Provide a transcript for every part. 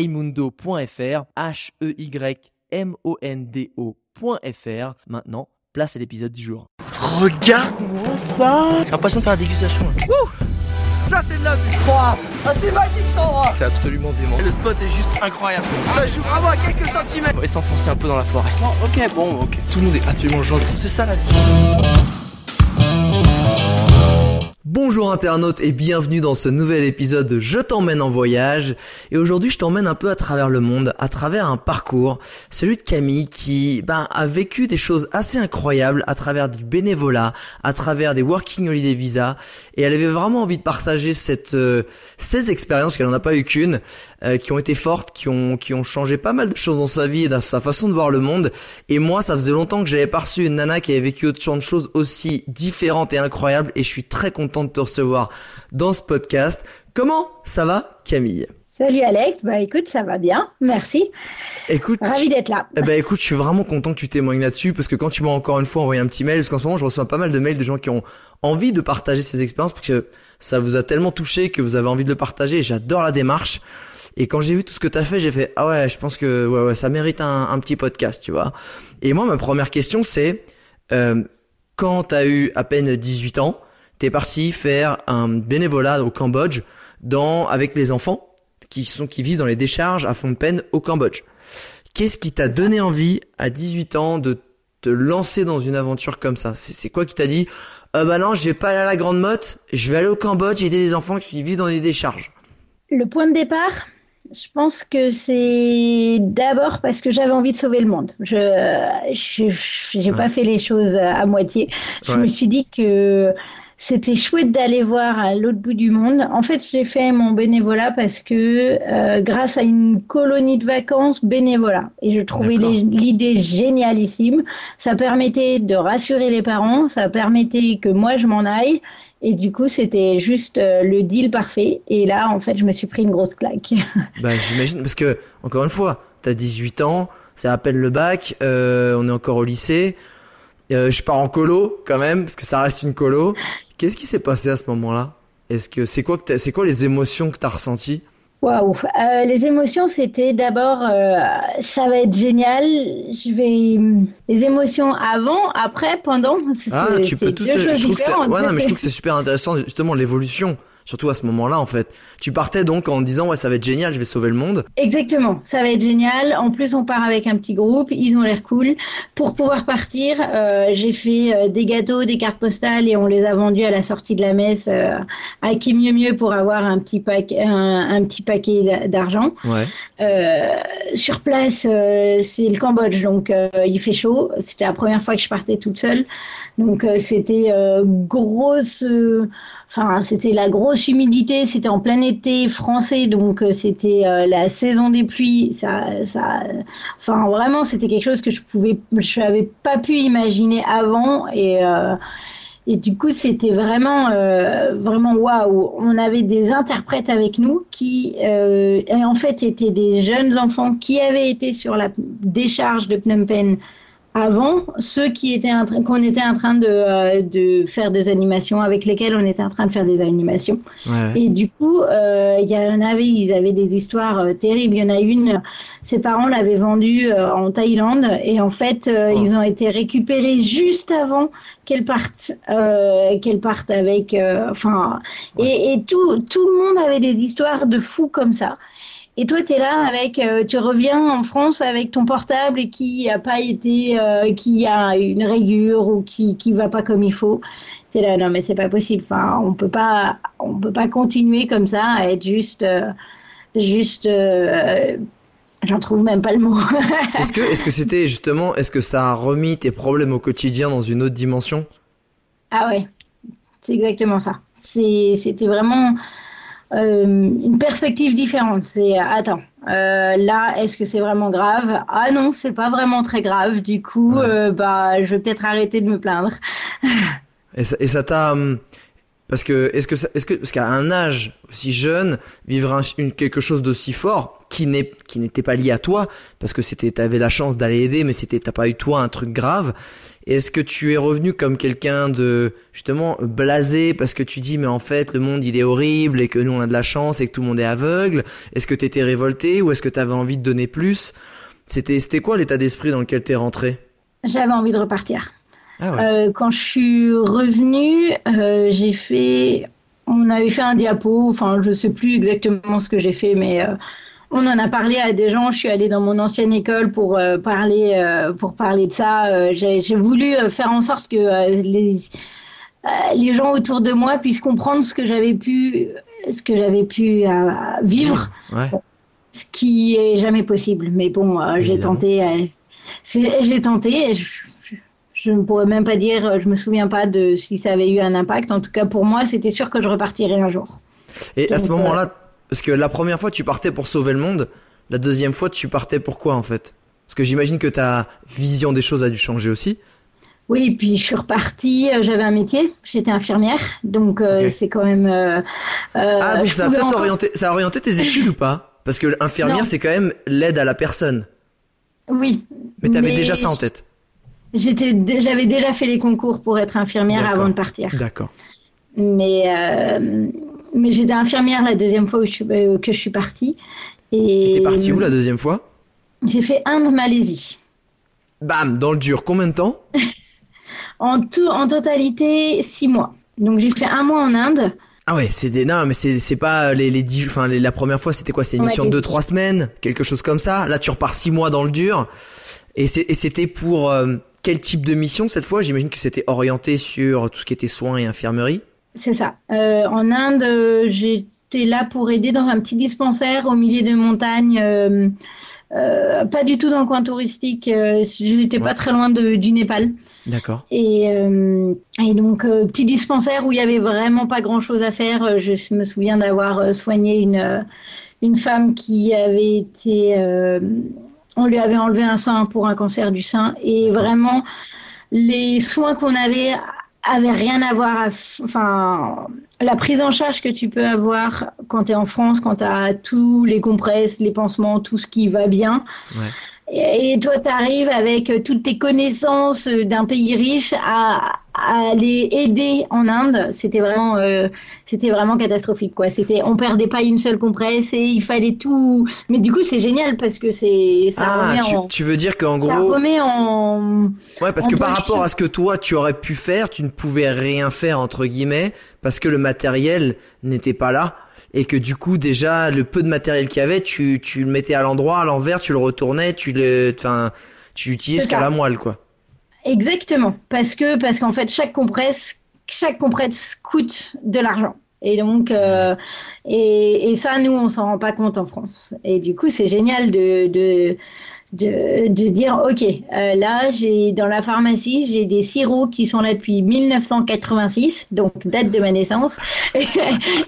heymondo.fr, heymondo.fr. Maintenant, place à l'épisode du jour. Regarde-moi ça! J'ai l'impression de faire la dégustation. Ouh! Ça, c'est de la vue! Ah, c'est magique cet endroit! C'est absolument dément. Et le spot est juste incroyable. Ça joue vraiment à quelques centimètres. On va s'enfoncer un peu dans la forêt. Oh, ok, bon, ok. Tout le monde est absolument gentil. C'est ça la vie. Bonjour internautes et bienvenue dans ce nouvel épisode de Je t'emmène en voyage. Et aujourd'hui je t'emmène un peu à travers le monde, à travers un parcours, celui de Camille qui a vécu des choses assez incroyables à travers du bénévolat, à travers des working holiday visa. Et elle avait vraiment envie de partager ces expériences, qu'elle n'en a pas eu qu'une, qui ont été fortes, qui ont changé pas mal de choses dans sa vie et dans sa façon de voir le monde. Et moi ça faisait longtemps que j'avais pas reçu une nana qui avait vécu autant de choses aussi différentes et incroyables, et je suis très content de te recevoir dans ce podcast. Comment ça va, Camille? Salut Alex, écoute, ça va bien, merci. Écoute, ravi d'être là. Écoute, je suis vraiment content que tu témoignes là-dessus, parce que quand tu m'as encore une fois envoyé un petit mail, parce qu'en ce moment je reçois pas mal de mails de gens qui ont envie de partager ces expériences, parce que ça vous a tellement touché que vous avez envie de le partager, et j'adore la démarche. Et quand j'ai vu tout ce que t'as fait, j'ai fait, ah ouais, je pense que ouais, ça mérite un petit podcast, tu vois. Et moi, ma première question, c'est quand t'as eu à peine 18 ans, t'es parti faire un bénévolat au Cambodge avec les enfants qui vivent dans les décharges à fond de peine au Cambodge. Qu'est-ce qui t'a donné envie à 18 ans de te lancer dans une aventure comme ça? C'est quoi qui t'a dit non, je vais pas aller à la Grande Motte, je vais aller au Cambodge aider les enfants qui vivent dans les décharges? Le point de départ, je pense que c'est d'abord parce que j'avais envie de sauver le monde. Je j'ai pas fait les choses à moitié. Je me suis dit que c'était chouette d'aller voir à l'autre bout du monde. En fait, j'ai fait mon bénévolat parce que grâce à une colonie de vacances bénévolat. Et je trouvais l'idée génialissime. Ça permettait de rassurer les parents, ça permettait que moi je m'en aille. Et du coup, c'était juste le deal parfait. Et là, en fait, je me suis pris une grosse claque. J'imagine, parce que, encore une fois, t'as 18 ans, ça appelle le bac, on est encore au lycée. Je pars en colo quand même, parce que ça reste une colo. Qu'est-ce qui s'est passé à ce moment-là? C'est quoi les émotions que t'as ressenties? Waouh, les émotions, c'était d'abord ça va être génial. Les émotions avant, après, pendant. Je trouve que c'est super intéressant justement l'évolution. Surtout à ce moment-là, en fait. Tu partais donc en disant, ça va être génial, je vais sauver le monde. Exactement, ça va être génial. En plus, on part avec un petit groupe, ils ont l'air cool. Pour pouvoir partir, j'ai fait des gâteaux, des cartes postales et on les a vendus à la sortie de la messe à qui mieux pour avoir un petit paquet d'argent. Ouais. Sur place, c'est le Cambodge, donc il fait chaud. C'était la première fois que je partais toute seule. Donc, c'était c'était la grosse humidité, c'était en plein été français, donc c'était la saison des pluies. Vraiment, c'était quelque chose que je n'avais pas pu imaginer avant. Et du coup, c'était vraiment waouh. On avait des interprètes avec nous qui, en fait, étaient des jeunes enfants qui avaient été sur la décharge de Phnom Penh avant, ceux qu'on était en train de faire des animations, avec lesquels on était en train de faire des animations. Ouais. Et du coup, ils avaient des histoires terribles. Il y en a une, ses parents l'avaient vendue en Thaïlande et en fait, ils ont été récupérés juste avant qu'elle parte avec. Et tout le monde avait des histoires de fous comme ça. Et toi, t'es là tu reviens en France avec ton portable qui a pas été, qui a une rayure ou qui va pas comme il faut. T'es là, non mais c'est pas possible. On peut pas continuer comme ça à être juste, j'en trouve même pas le mot. Est-ce que c'était justement, est-ce que ça a remis tes problèmes au quotidien dans une autre dimension? Ah ouais, c'est exactement ça. C'était vraiment. une perspective différente. C'est attends, là est-ce que c'est vraiment grave? Ah non, c'est pas vraiment très grave. Du coup, ouais. Je vais peut-être arrêter de me plaindre. Et ça t'a, parce que est-ce qu'à un âge aussi jeune, vivre quelque chose d'aussi fort qui n'était pas lié à toi, parce que c'était t'avais la chance d'aller aider, mais c'était t'as pas eu toi un truc grave. Est-ce que tu es revenu comme quelqu'un de justement blasé parce que tu dis mais en fait le monde il est horrible et que nous on a de la chance et que tout le monde est aveugle? Est-ce que t'étais révolté ou est-ce que t'avais envie de donner plus? C'était quoi l'état d'esprit dans lequel t'es rentré? J'avais envie de repartir. Ah ouais. Quand je suis revenue, on avait fait un diapo, enfin je sais plus exactement ce que j'ai fait, mais on en a parlé à des gens. Je suis allée dans mon ancienne école pour parler de ça. J'ai voulu faire en sorte que les gens autour de moi puissent comprendre ce que j'avais pu vivre, ouais. Ce qui est jamais possible. Mais bon, j'ai tenté. Et je ne pourrais même pas dire. Je me souviens pas de si ça avait eu un impact. En tout cas, pour moi, c'était sûr que je repartirais un jour. Et donc, à ce moment-là. Parce que la première fois, tu partais pour sauver le monde. La deuxième fois, tu partais pour quoi, en fait? Parce que j'imagine que ta vision des choses a dû changer aussi. Oui, puis je suis repartie. J'avais un métier. J'étais infirmière. Donc, okay. C'est quand même... donc ça a peut-être orienté tes études ou pas? Parce que infirmière, c'est quand même l'aide à la personne. Oui. Mais t'avais déjà ça en tête? J'avais déjà fait les concours pour être infirmière avant de partir. D'accord. Mais j'étais infirmière la deuxième fois que je suis partie. Et t'es partie où la deuxième fois? J'ai fait Inde-Malaisie. Bam, dans le dur. Combien de temps? En totalité, 6 mois. Donc j'ai fait 1 mois en Inde. Ah ouais, c'est des... Non, mais c'est pas les 10... Enfin, la première fois, c'était quoi? C'était une mission de 2-3 semaines, quelque chose comme ça. Là, tu repars 6 mois dans le dur. Et c'était pour quel type de mission cette fois? J'imagine que c'était orienté sur tout ce qui était soins et infirmerie. C'est ça. En Inde, j'étais là pour aider dans un petit dispensaire au milieu des montagnes, pas du tout dans le coin touristique. J'étais pas très loin du Népal. D'accord. Et donc petit dispensaire où il y avait vraiment pas grand-chose à faire. Je me souviens d'avoir soigné une femme qui avait été, on lui avait enlevé un sein pour un cancer du sein, et vraiment les soins qu'on avait rien à voir, enfin la prise en charge que tu peux avoir quand t'es en France, quand t'as tous les compresses, les pansements, tout ce qui va bien, ouais. Et toi t'arrives avec toutes tes connaissances d'un pays riche à aller aider en Inde. C'était vraiment catastrophique, quoi. On perdait pas une seule compresse et il fallait tout, mais du coup c'est génial parce que tu veux dire qu'en gros ça remet en parce que par rapport à ce que toi tu aurais pu faire, tu ne pouvais rien faire entre guillemets parce que le matériel n'était pas là, et que du coup déjà le peu de matériel qu'il y avait, tu le mettais à l'endroit, à l'envers, tu le retournais, tu l'utilises qu'à la moelle, quoi. Exactement, parce qu'en fait chaque compresse coûte de l'argent, et donc et ça nous on s'en rend pas compte en France, et du coup c'est génial de dire ok, là j'ai dans la pharmacie j'ai des sirops qui sont là depuis 1986, donc date de ma naissance, et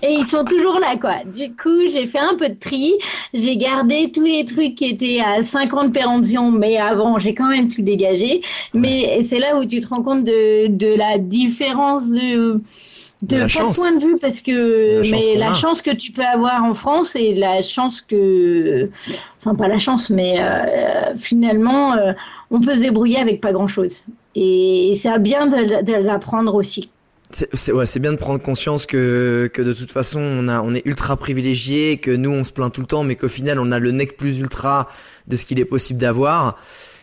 ils sont toujours là, quoi. Du coup j'ai fait un peu de tri, j'ai gardé tous les trucs qui étaient à 50 péremptions, mais avant j'ai quand même tout dégagé, mais c'est là où tu te rends compte de la différence de chaque point de vue, parce que la chance que tu peux avoir en France et la chance que, enfin pas la chance, mais finalement on peut se débrouiller avec pas grand chose, et c'est bien de l'apprendre aussi. C'est bien de prendre conscience que de toute façon on est ultra privilégié, que nous on se plaint tout le temps, mais qu'au final on a le nec plus ultra de ce qu'il est possible d'avoir,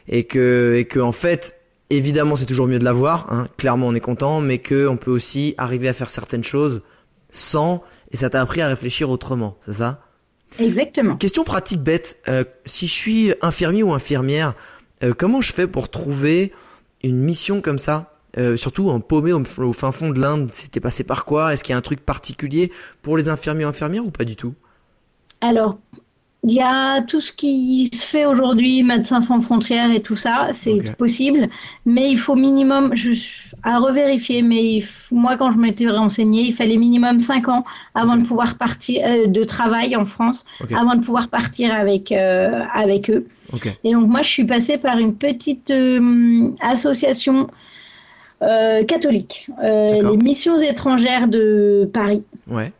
et que en fait évidemment, c'est toujours mieux de l'avoir, hein. Clairement, on est content, mais qu'on peut aussi arriver à faire certaines choses sans, et ça t'a appris à réfléchir autrement, c'est ça? Exactement. Question pratique bête, si je suis infirmier ou infirmière, comment je fais pour trouver une mission comme ça? Surtout en paumé au fin fond de l'Inde, c'était passé par quoi? Est-ce qu'il y a un truc particulier pour les infirmiers ou infirmières ou pas du tout? Alors, Il y a tout ce qui se fait aujourd'hui, Médecins sans frontières et tout ça, c'est possible. Mais il faut minimum, à revérifier, mais moi quand je m'étais renseignée, il fallait minimum 5 ans avant de pouvoir partir de travail en France, avant de pouvoir partir avec, avec eux. Et donc moi je suis passée par une petite association catholique, les Missions étrangères de Paris. Ouais.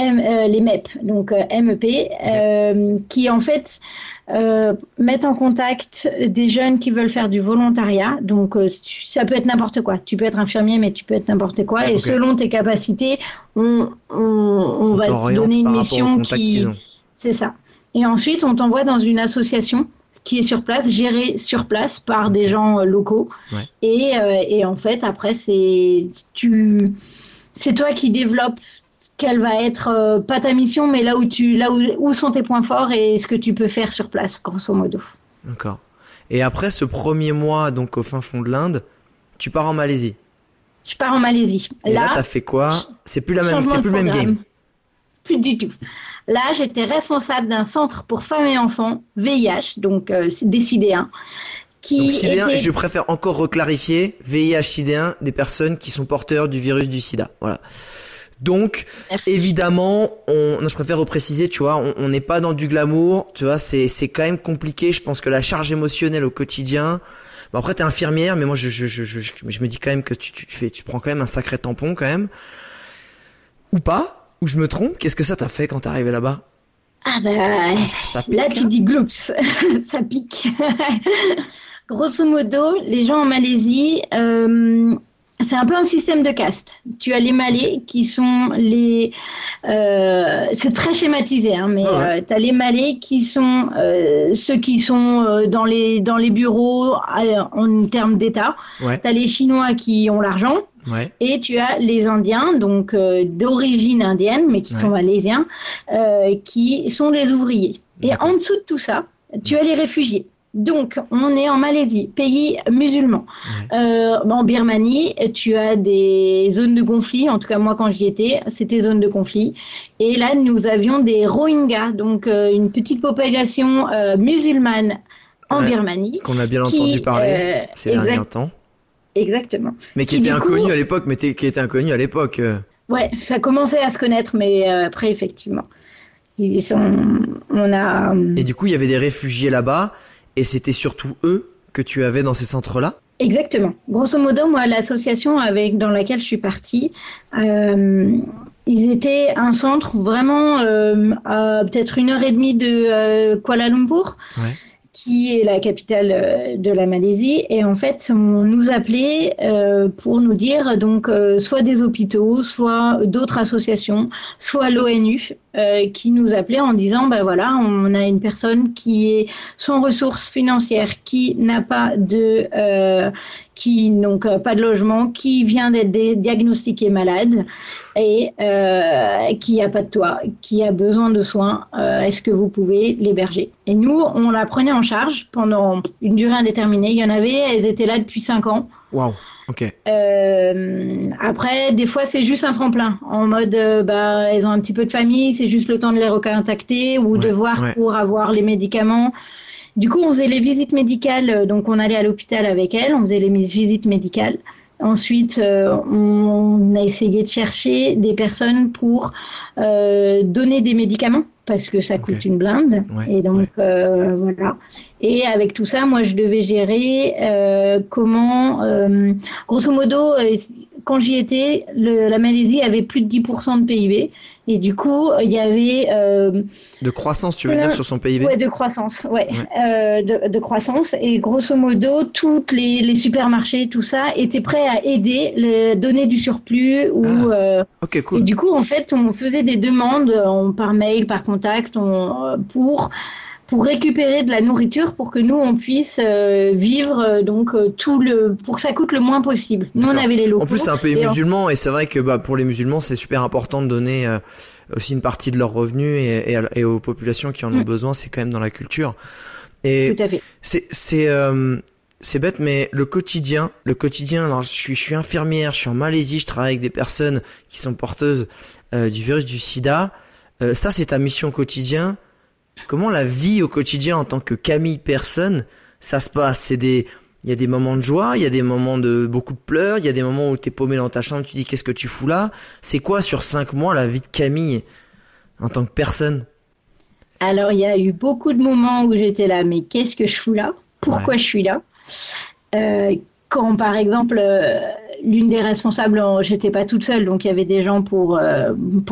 Les MEP, donc MEP, qui en fait mettent en contact des jeunes qui veulent faire du volontariat. Donc ça peut être n'importe quoi. Tu peux être infirmier, mais tu peux être n'importe quoi. Et selon tes capacités, on va te donner une mission qui... C'est ça. Et ensuite, on t'envoie dans une association qui est sur place, gérée sur place par des gens locaux. Et en fait, après, c'est toi qui développes quelle va être, pas ta mission, mais là où où sont tes points forts et ce que tu peux faire sur place, grosso modo. D'accord. Et après ce premier mois, donc au fin fond de l'Inde, tu pars en Malaisie. Je pars en Malaisie. Et là t'as fait quoi? C'est plus le même game. Plus du tout. Là, j'étais responsable d'un centre pour femmes et enfants, VIH, donc des SIDA1. Donc SIDA1, je préfère encore reclarifier, VIH, SIDA1, des personnes qui sont porteurs du virus du sida. Voilà. Donc, évidemment, je préfère repréciser, tu vois, on n'est pas dans du glamour, tu vois, c'est quand même compliqué. Je pense que la charge émotionnelle au quotidien. Bon, après, t'es infirmière, mais moi, je me dis quand même que tu prends quand même un sacré tampon, quand même. Ou pas? Ou je me trompe? Qu'est-ce que ça t'a fait quand t'es arrivée là-bas? Ah bah, ça pique, là, tu dis gloops. Ça pique. Grosso modo, les gens en Malaisie, c'est un peu un système de caste. Tu as les Malais qui sont les... c'est très schématisé, hein, mais tu as les Malais qui sont ceux qui sont dans les bureaux en termes d'État. Ouais. Tu as les Chinois qui ont l'argent. Ouais. Et tu as les Indiens, donc d'origine indienne, mais qui sont malaisiens, qui sont des ouvriers. Et en dessous de tout ça, tu as les réfugiés. Donc, on est en Malaisie, pays musulman. En Birmanie, tu as des zones de conflit. En tout cas, moi, quand j'y étais, c'était zone de conflit. Et là, nous avions des Rohingyas, donc une petite population musulmane en Birmanie. Qu'on a bien entendu parler ces derniers temps. Exactement. Mais qui était inconnu à l'époque. Ouais, ça commençait à se connaître, mais après, effectivement. Et du coup, il y avait des réfugiés là-bas. Et c'était surtout eux que tu avais dans ces centres-là? Exactement. Grosso modo, moi, l'association dans laquelle je suis partie, ils étaient un centre vraiment à peut-être 1h30 de Kuala Lumpur, qui est la capitale de la Malaisie. Et en fait, on nous appelait pour nous dire donc soit des hôpitaux, soit d'autres associations, soit l'ONU. Qui nous appelait en disant voilà, on a une personne qui est sans ressources financières, qui n'a pas de pas de logement, qui vient d'être diagnostiquée malade et qui n'a pas de toit, qui a besoin de soins, est-ce que vous pouvez l'héberger? Et nous, on la prenait en charge pendant une durée indéterminée. Il y en avait, elles étaient là depuis 5 ans. Waouh. Okay. Après, des fois, c'est juste un tremplin. En mode, elles ont un petit peu de famille, c'est juste le temps de les recontacter ou de voir pour avoir les médicaments. Du coup, on faisait les visites médicales. Donc, on allait à l'hôpital avec elles, on faisait les visites médicales. Ensuite, on a essayé de chercher des personnes pour donner des médicaments parce que ça coûte une blinde. Et donc, voilà. Et avec tout ça, moi, je devais gérer comment... grosso modo, quand j'y étais, la Malaisie avait plus de 10% de PIB. Et du coup, il y avait... de croissance, tu veux dire, sur son PIB? Oui, de croissance, de croissance. Et grosso modo, tous les supermarchés, tout ça, étaient prêts à aider, donner du surplus. Ok, cool. Et du coup, en fait, on faisait des demandes par mail, par contact, pour récupérer de la nourriture pour que nous, on puisse vivre, pour que ça coûte le moins possible. Nous, on avait les locaux. En plus, c'est un pays musulman et c'est vrai que pour les musulmans, c'est super important de donner aussi une partie de leurs revenus et aux populations qui en ont besoin. C'est quand même dans la culture. Et tout à fait. C'est bête, mais le quotidien, alors je suis infirmière, je suis en Malaisie, je travaille avec des personnes qui sont porteuses du virus du sida. Ça, c'est ta mission quotidienne. Comment la vie au quotidien en tant que Camille personne, ça se passe? Il y a des moments de joie, il y a des moments de beaucoup de pleurs, il y a des moments où t'es paumé dans ta chambre, tu dis qu'est-ce que tu fous là? C'est quoi sur 5 mois la vie de Camille en tant que personne? Alors il y a eu beaucoup de moments où j'étais là, mais qu'est-ce que je fous là? Pourquoi je suis là? Quand par exemple l'une des responsables, j'étais pas toute seule, donc il y avait des gens pour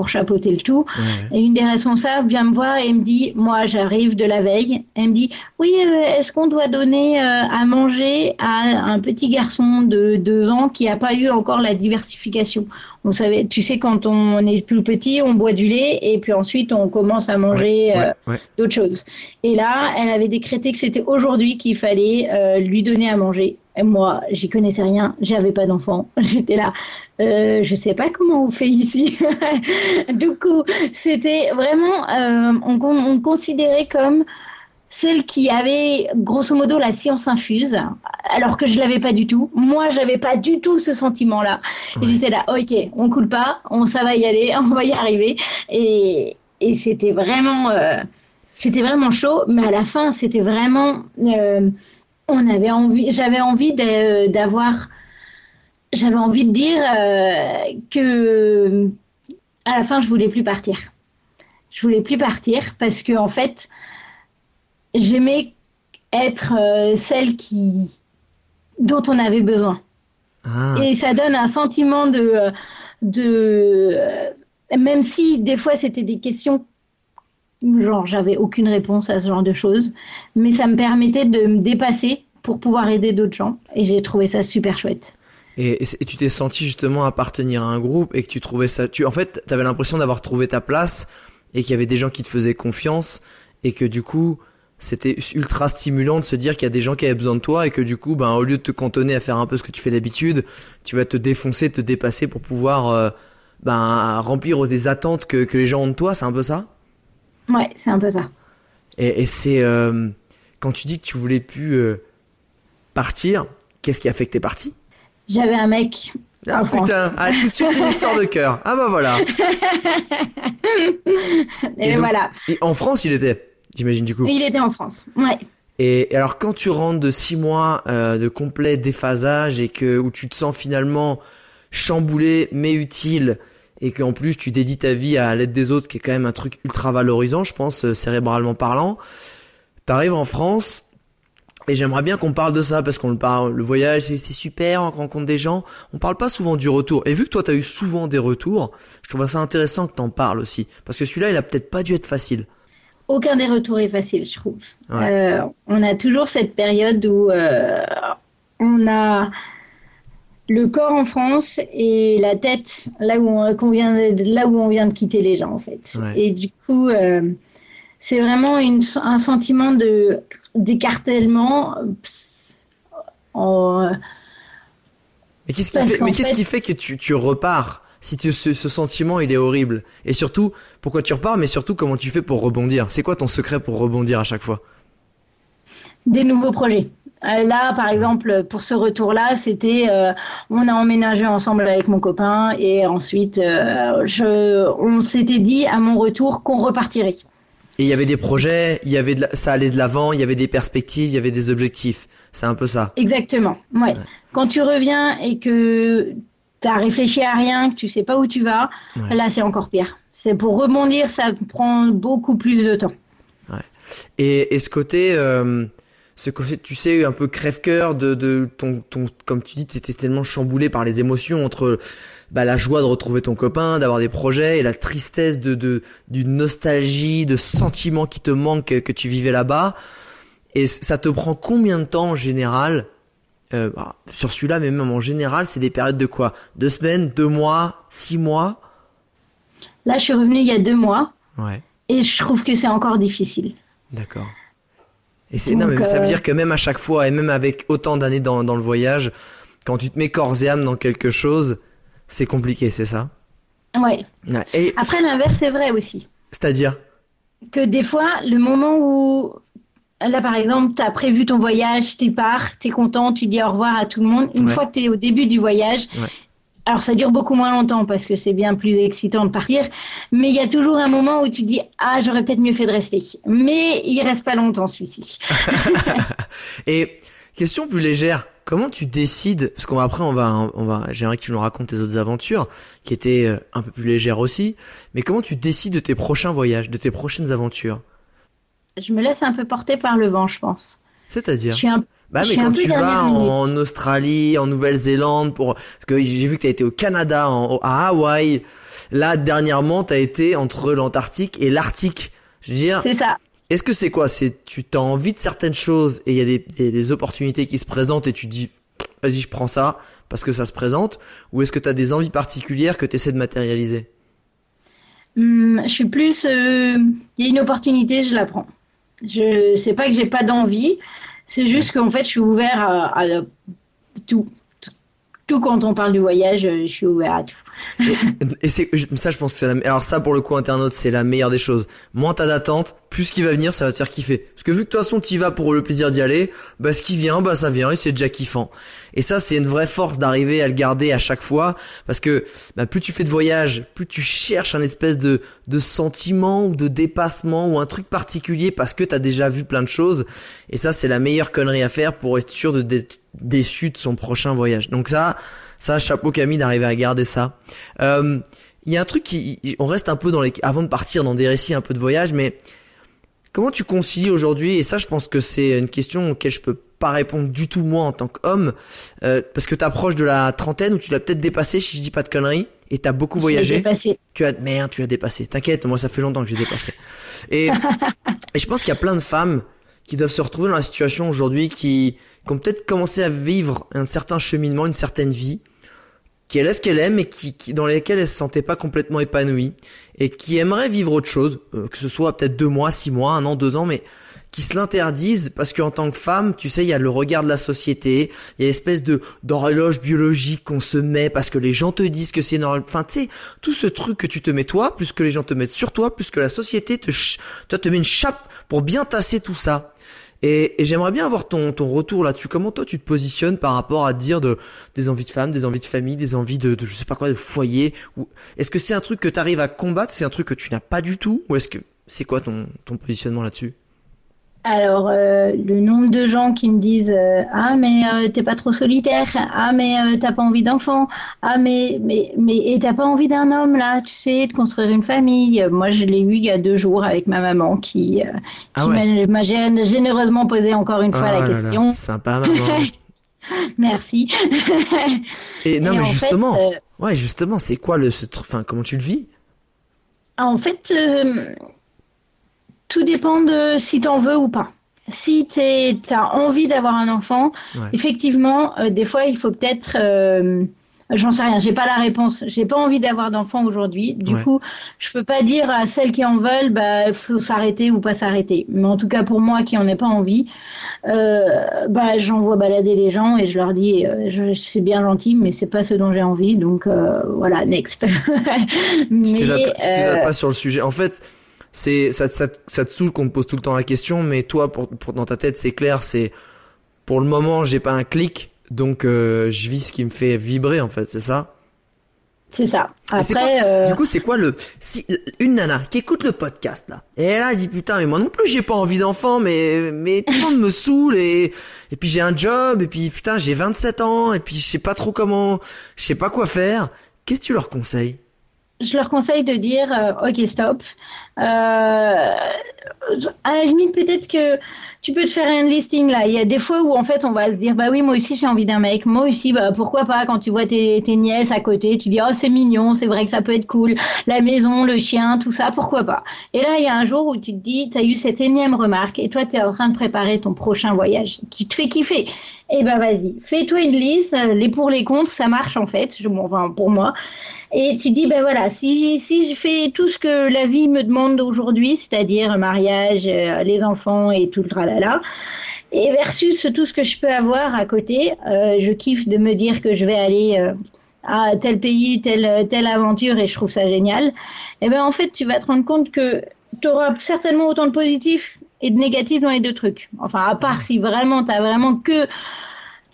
chapeauter le tout. Et une des responsables vient me voir et me dit, moi j'arrive de la veille, elle me dit, oui, est-ce qu'on doit donner à manger à un petit garçon de 2 ans qui n'a pas eu encore la diversification? On savait, tu sais, quand on est plus petit, on boit du lait et puis ensuite on commence à manger d'autres choses. Et là, elle avait décrété que c'était aujourd'hui qu'il fallait lui donner à manger. Et moi, j'y connaissais rien, j'avais pas d'enfant, j'étais là. Je sais pas comment on fait ici. Du coup, c'était vraiment, on considérait comme celle qui avait grosso modo la science infuse, alors que je l'avais pas du tout. Moi, j'avais pas du tout ce sentiment-là. Ouais. J'étais là, ok, on coule pas, ça va y aller, on va y arriver. Et c'était vraiment chaud, mais à la fin, c'était vraiment, j'avais envie de dire que à la fin, je voulais plus partir. Je voulais plus partir parce que en fait, j'aimais être celle dont on avait besoin. Ah. Et ça donne un sentiment de même si des fois c'était des questions genre j'avais aucune réponse à ce genre de choses, mais ça me permettait de me dépasser pour pouvoir aider d'autres gens et j'ai trouvé ça super chouette. Et tu t'es sentie justement appartenir à un groupe et que tu trouvais ça en fait, tu avais l'impression d'avoir trouvé ta place et qu'il y avait des gens qui te faisaient confiance et que du coup, c'était ultra stimulant de se dire qu'il y a des gens qui avaient besoin de toi et que du coup, ben, au lieu de te cantonner à faire un peu ce que tu fais d'habitude, tu vas te défoncer, te dépasser pour pouvoir remplir des attentes que les gens ont de toi. C'est un peu ça? Ouais, c'est un peu ça. Et c'est quand tu dis que tu voulais plus partir, qu'est-ce qui a fait que t'es partie? J'avais un mec. Ah putain, tout de suite une histoire de cœur. Ah bah voilà. Et donc, voilà. Et en France, il était, j'imagine du coup. Il était en France, ouais. Et alors quand tu rentres de 6 mois de complet déphasage et où tu te sens finalement chamboulé mais utile et qu'en plus tu dédies ta vie à l'aide des autres qui est quand même un truc ultra valorisant, je pense, cérébralement parlant, t'arrives en France et j'aimerais bien qu'on parle de ça parce qu'on le parle, le voyage c'est super, on rencontre des gens, on parle pas souvent du retour. Et vu que toi t'as eu souvent des retours, je trouve ça intéressant que t'en parles aussi parce que celui-là il a peut-être pas dû être facile. Aucun des retours est facile, je trouve. Ouais. On a toujours cette période où on a le corps en France et la tête là où on vient de quitter les gens, en fait. Ouais. Et du coup, c'est vraiment un sentiment d'écartèlement. Mais qu'est-ce qui fait que tu repars ? Si ce sentiment, il est horrible. Et surtout, pourquoi tu repars, mais surtout, comment tu fais pour rebondir? C'est quoi ton secret pour rebondir à chaque fois? Des nouveaux projets. Là, par exemple, pour ce retour-là, c'était on a emménagé ensemble avec mon copain et ensuite, on s'était dit à mon retour qu'on repartirait. Et il y avait des projets, ça allait de l'avant, il y avait des perspectives, il y avait des objectifs. C'est un peu ça. Exactement, ouais. Quand tu reviens et que t'as réfléchi à rien, que tu sais pas où tu vas, là c'est encore pire. C'est pour rebondir, ça prend beaucoup plus de temps. Ouais. Et ce côté, tu sais, un peu crève-cœur de ton, comme tu dis, t'étais tellement chamboulé par les émotions entre la joie de retrouver ton copain, d'avoir des projets et la tristesse d'une nostalgie, de sentiments qui te manquent que tu vivais là-bas. Et ça te prend combien de temps en général? Sur celui-là, mais même en général, c'est des périodes de quoi? 2 semaines, 2 mois, 6 mois? Là, je suis revenue il y a 2 mois. Ouais. Et je trouve que c'est encore difficile. D'accord. Et mais ça veut dire que même à chaque fois, et même avec autant d'années dans le voyage, quand tu te mets corps et âme dans quelque chose, c'est compliqué, c'est ça? Ouais. Et après, l'inverse est vrai aussi. C'est-à-dire? Que des fois, le moment où... Là, par exemple, tu as prévu ton voyage, tu pars, tu es content, tu dis au revoir à tout le monde. Une fois que tu es au début du voyage, Alors, ça dure beaucoup moins longtemps parce que c'est bien plus excitant de partir. Mais il y a toujours un moment où tu dis « Ah, j'aurais peut-être mieux fait de rester. » Mais il reste pas longtemps, celui-ci. Et question plus légère, comment tu décides, parce qu'après, j'aimerais que tu nous racontes tes autres aventures qui étaient un peu plus légères aussi. Mais comment tu décides de tes prochains voyages, de tes prochaines aventures? Je me laisse un peu porter par le vent, je pense. C'est-à-dire? Mais quand tu vas en Australie, en Nouvelle-Zélande, parce que j'ai vu que t'as été au Canada, à Hawaï. Là, dernièrement, t'as été entre l'Antarctique et l'Arctique. Je veux dire. C'est ça. Est-ce que c'est quoi? Tu t'as envie de certaines choses et il y a des opportunités qui se présentent et tu te dis, vas-y, je prends ça parce que ça se présente. Ou est-ce que t'as des envies particulières que t'essaies de matérialiser? Je suis plus, il y a une opportunité, je la prends. C'est pas que j'ai pas d'envie. C'est juste qu'en fait, je suis ouvert à tout. Tout quand on parle du voyage, je suis ouvert à tout. Et ça, je pense que c'est alors ça, pour le coup, internaute, c'est la meilleure des choses. Moins t'as d'attente, plus ce qui va venir, ça va te faire kiffer. Parce que vu que de toute façon, t'y vas pour le plaisir d'y aller, bah, ce qui vient, bah, ça vient et c'est déjà kiffant. Et ça, c'est une vraie force d'arriver à le garder à chaque fois. Parce que, bah, plus tu fais de voyage, plus tu cherches un espèce de sentiment ou de dépassement ou un truc particulier parce que t'as déjà vu plein de choses. Et ça, c'est la meilleure connerie à faire pour être sûr d'être déçu de son prochain voyage. Donc ça chapeau Camille d'arriver à garder ça. Il y a un truc on reste un peu avant de partir dans des récits un peu de voyage, mais comment tu concilies aujourd'hui? Et ça, je pense que c'est une question auquel je peux pas répondre du tout moi en tant qu'homme, parce que t'approches de la trentaine ou tu l'as peut-être dépassé, si je dis pas de conneries, et t'as beaucoup voyagé. Tu l'as dépassé. T'inquiète, moi ça fait longtemps que j'ai dépassé. Et je pense qu'il y a plein de femmes qui doivent se retrouver dans la situation aujourd'hui, qui ont peut-être commencé à vivre un certain cheminement, une certaine vie, qu'elle est ce qu'elle aime et dans lesquelles elle se sentait pas complètement épanouie et qui aimerait vivre autre chose, que ce soit peut-être 2 mois, 6 mois, 1 an, 2 ans, mais qui se l'interdisent parce qu'en tant que femme, tu sais, il y a le regard de la société, il y a l'espèce d'horloge biologique qu'on se met parce que les gens te disent que c'est normal. Enfin, tu sais, tout ce truc que tu te mets toi, plus que les gens te mettent sur toi, plus que la société te met une chape pour bien tasser tout ça. Et j'aimerais bien avoir ton retour là-dessus. Comment toi tu te positionnes par rapport à dire des envies de femme, des envies de famille, des envies de je sais pas quoi, de foyer? Est-ce que c'est un truc que tu arrives à combattre? C'est un truc que tu n'as pas du tout? Ou est-ce que c'est quoi ton positionnement là-dessus? Alors, le nombre de gens qui me disent ah mais t'es pas trop solitaire, ah mais t'as pas envie d'enfant, ah mais et t'as pas envie d'un homme là, tu sais, de construire une famille. Moi je l'ai eu il y a 2 jours avec ma maman qui m'a généreusement posé encore une fois la question. Là. Sympa maman. Merci. Justement, c'est quoi comment tu le vis? En fait. Tout dépend de si t'en veux ou pas. Si t'as envie d'avoir un enfant, effectivement, des fois, il faut peut-être... j'en sais rien, j'ai pas la réponse. J'ai pas envie d'avoir d'enfant aujourd'hui. Du coup, je peux pas dire à celles qui en veulent, faut s'arrêter ou pas s'arrêter. Mais en tout cas, pour moi qui en ai pas envie, j'en vois balader les gens et je leur dis, c'est bien gentil, mais c'est pas ce dont j'ai envie. Donc, voilà, next. Mais, tu t'adaptes pas sur le sujet. En fait... ça te saoule qu'on te pose tout le temps la question, mais toi, dans ta tête, c'est clair, c'est pour le moment, j'ai pas un clic, donc je vis ce qui me fait vibrer, en fait, c'est ça? C'est ça. Après, du coup, c'est quoi une nana qui écoute le podcast, là, et là, elle dit, putain, mais moi non plus, j'ai pas envie d'enfant, mais tout le monde me saoule, et puis j'ai un job, et puis putain, j'ai 27 ans, et puis je sais pas quoi faire. Qu'est-ce que tu leur conseilles? Je leur conseille de dire ok stop. À la limite, peut-être que tu peux te faire un listing là. Il y a des fois où en fait on va se dire bah oui, moi aussi j'ai envie d'un mec, moi aussi pourquoi pas. Quand tu vois tes nièces à côté, tu dis oh c'est mignon, c'est vrai que ça peut être cool, la maison, le chien, tout ça, pourquoi pas. Et là il y a un jour où tu te dis t'as eu cette énième remarque et toi t'es en train de préparer ton prochain voyage qui te fait kiffer. Eh ben vas-y, fais-toi une liste, les pour les contre, ça marche en fait, pour moi. Et tu dis, ben voilà, si je fais tout ce que la vie me demande aujourd'hui, c'est-à-dire le mariage, les enfants et tout le tralala, et versus tout ce que je peux avoir à côté, je kiffe de me dire que je vais aller à tel pays, telle aventure et je trouve ça génial. Et ben en fait, tu vas te rendre compte que tu auras certainement autant de positifs et de négatifs dans les 2 trucs. Enfin, à part si vraiment t'as vraiment que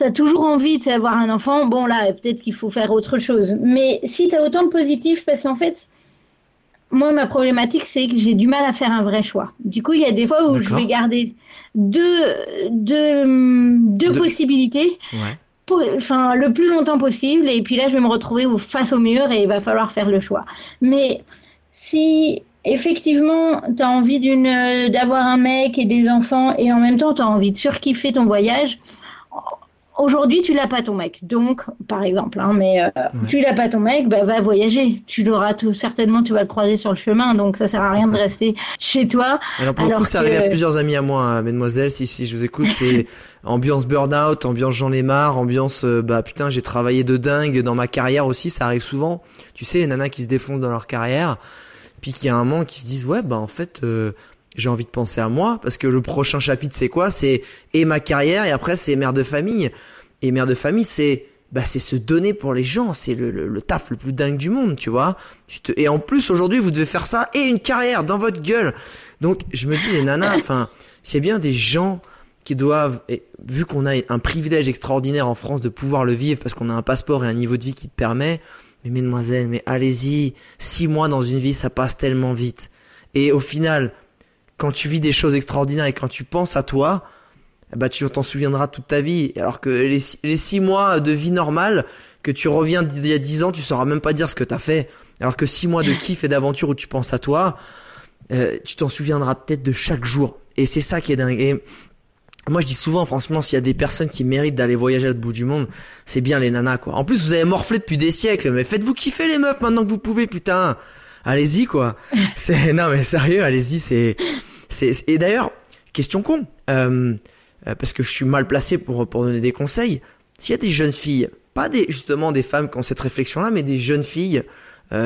t'as toujours envie d'avoir un enfant, bon là, peut-être qu'il faut faire autre chose. Mais si t'as autant de positifs, parce qu'en fait, moi, ma problématique, c'est que j'ai du mal à faire un vrai choix. Du coup, il y a des fois où je vais garder deux possibilités, enfin, le plus longtemps possible, et puis là, je vais me retrouver face au mur et il va falloir faire le choix. Mais si... effectivement, t'as envie d'avoir un mec et des enfants et en même temps t'as envie de surkiffer ton voyage. Aujourd'hui, tu l'as pas ton mec, donc par exemple, hein, mais tu l'as pas ton mec, bah va voyager. Tu l'auras tout certainement, tu vas le croiser sur le chemin, donc ça sert à rien de rester chez toi. Alors pour le coup, ça arrive à plusieurs amis à moi, hein, mesdemoiselles, si je vous écoute, c'est ambiance burn-out, ambiance j'en ai marre, ambiance bah putain j'ai travaillé de dingue dans ma carrière aussi, ça arrive souvent. Tu sais, les nanas qui se défoncent dans leur carrière. Puis qu'il y a un moment qui se disent ouais bah en fait j'ai envie de penser à moi parce que le prochain chapitre c'est quoi, c'est et ma carrière et après c'est mère de famille, et mère de famille c'est bah c'est se donner pour les gens, c'est le taf le plus dingue du monde, tu vois, et en plus aujourd'hui vous devez faire ça et une carrière dans votre gueule, donc je me dis les nanas, enfin c'est bien des gens qui doivent, et vu qu'on a un privilège extraordinaire en France de pouvoir le vivre parce qu'on a un passeport et un niveau de vie qui te permet. Mais mesdemoiselles, mais allez-y, 6 mois dans une vie, ça passe tellement vite. Et au final, quand tu vis des choses extraordinaires et quand tu penses à toi, bah tu t'en souviendras toute ta vie. Alors que les 6 mois de vie normale, que tu reviens d'il y a 10 ans, tu sauras même pas dire ce que t'as fait. Alors que 6 mois de kiff et d'aventure où tu penses à toi, tu t'en souviendras peut-être de chaque jour. Et c'est ça qui est dingue. Et moi je dis souvent, franchement, s'il y a des personnes qui méritent d'aller voyager à l'autre bout du monde, c'est bien les nanas quoi. En plus vous avez morflé depuis des siècles, mais faites-vous kiffer les meufs maintenant que vous pouvez, putain. Allez-y quoi. C'est non mais sérieux, allez-y, c'est et d'ailleurs, question con. Parce que je suis mal placé pour donner des conseils. S'il y a des jeunes filles, pas des justement des femmes qui ont cette réflexion là, mais des jeunes filles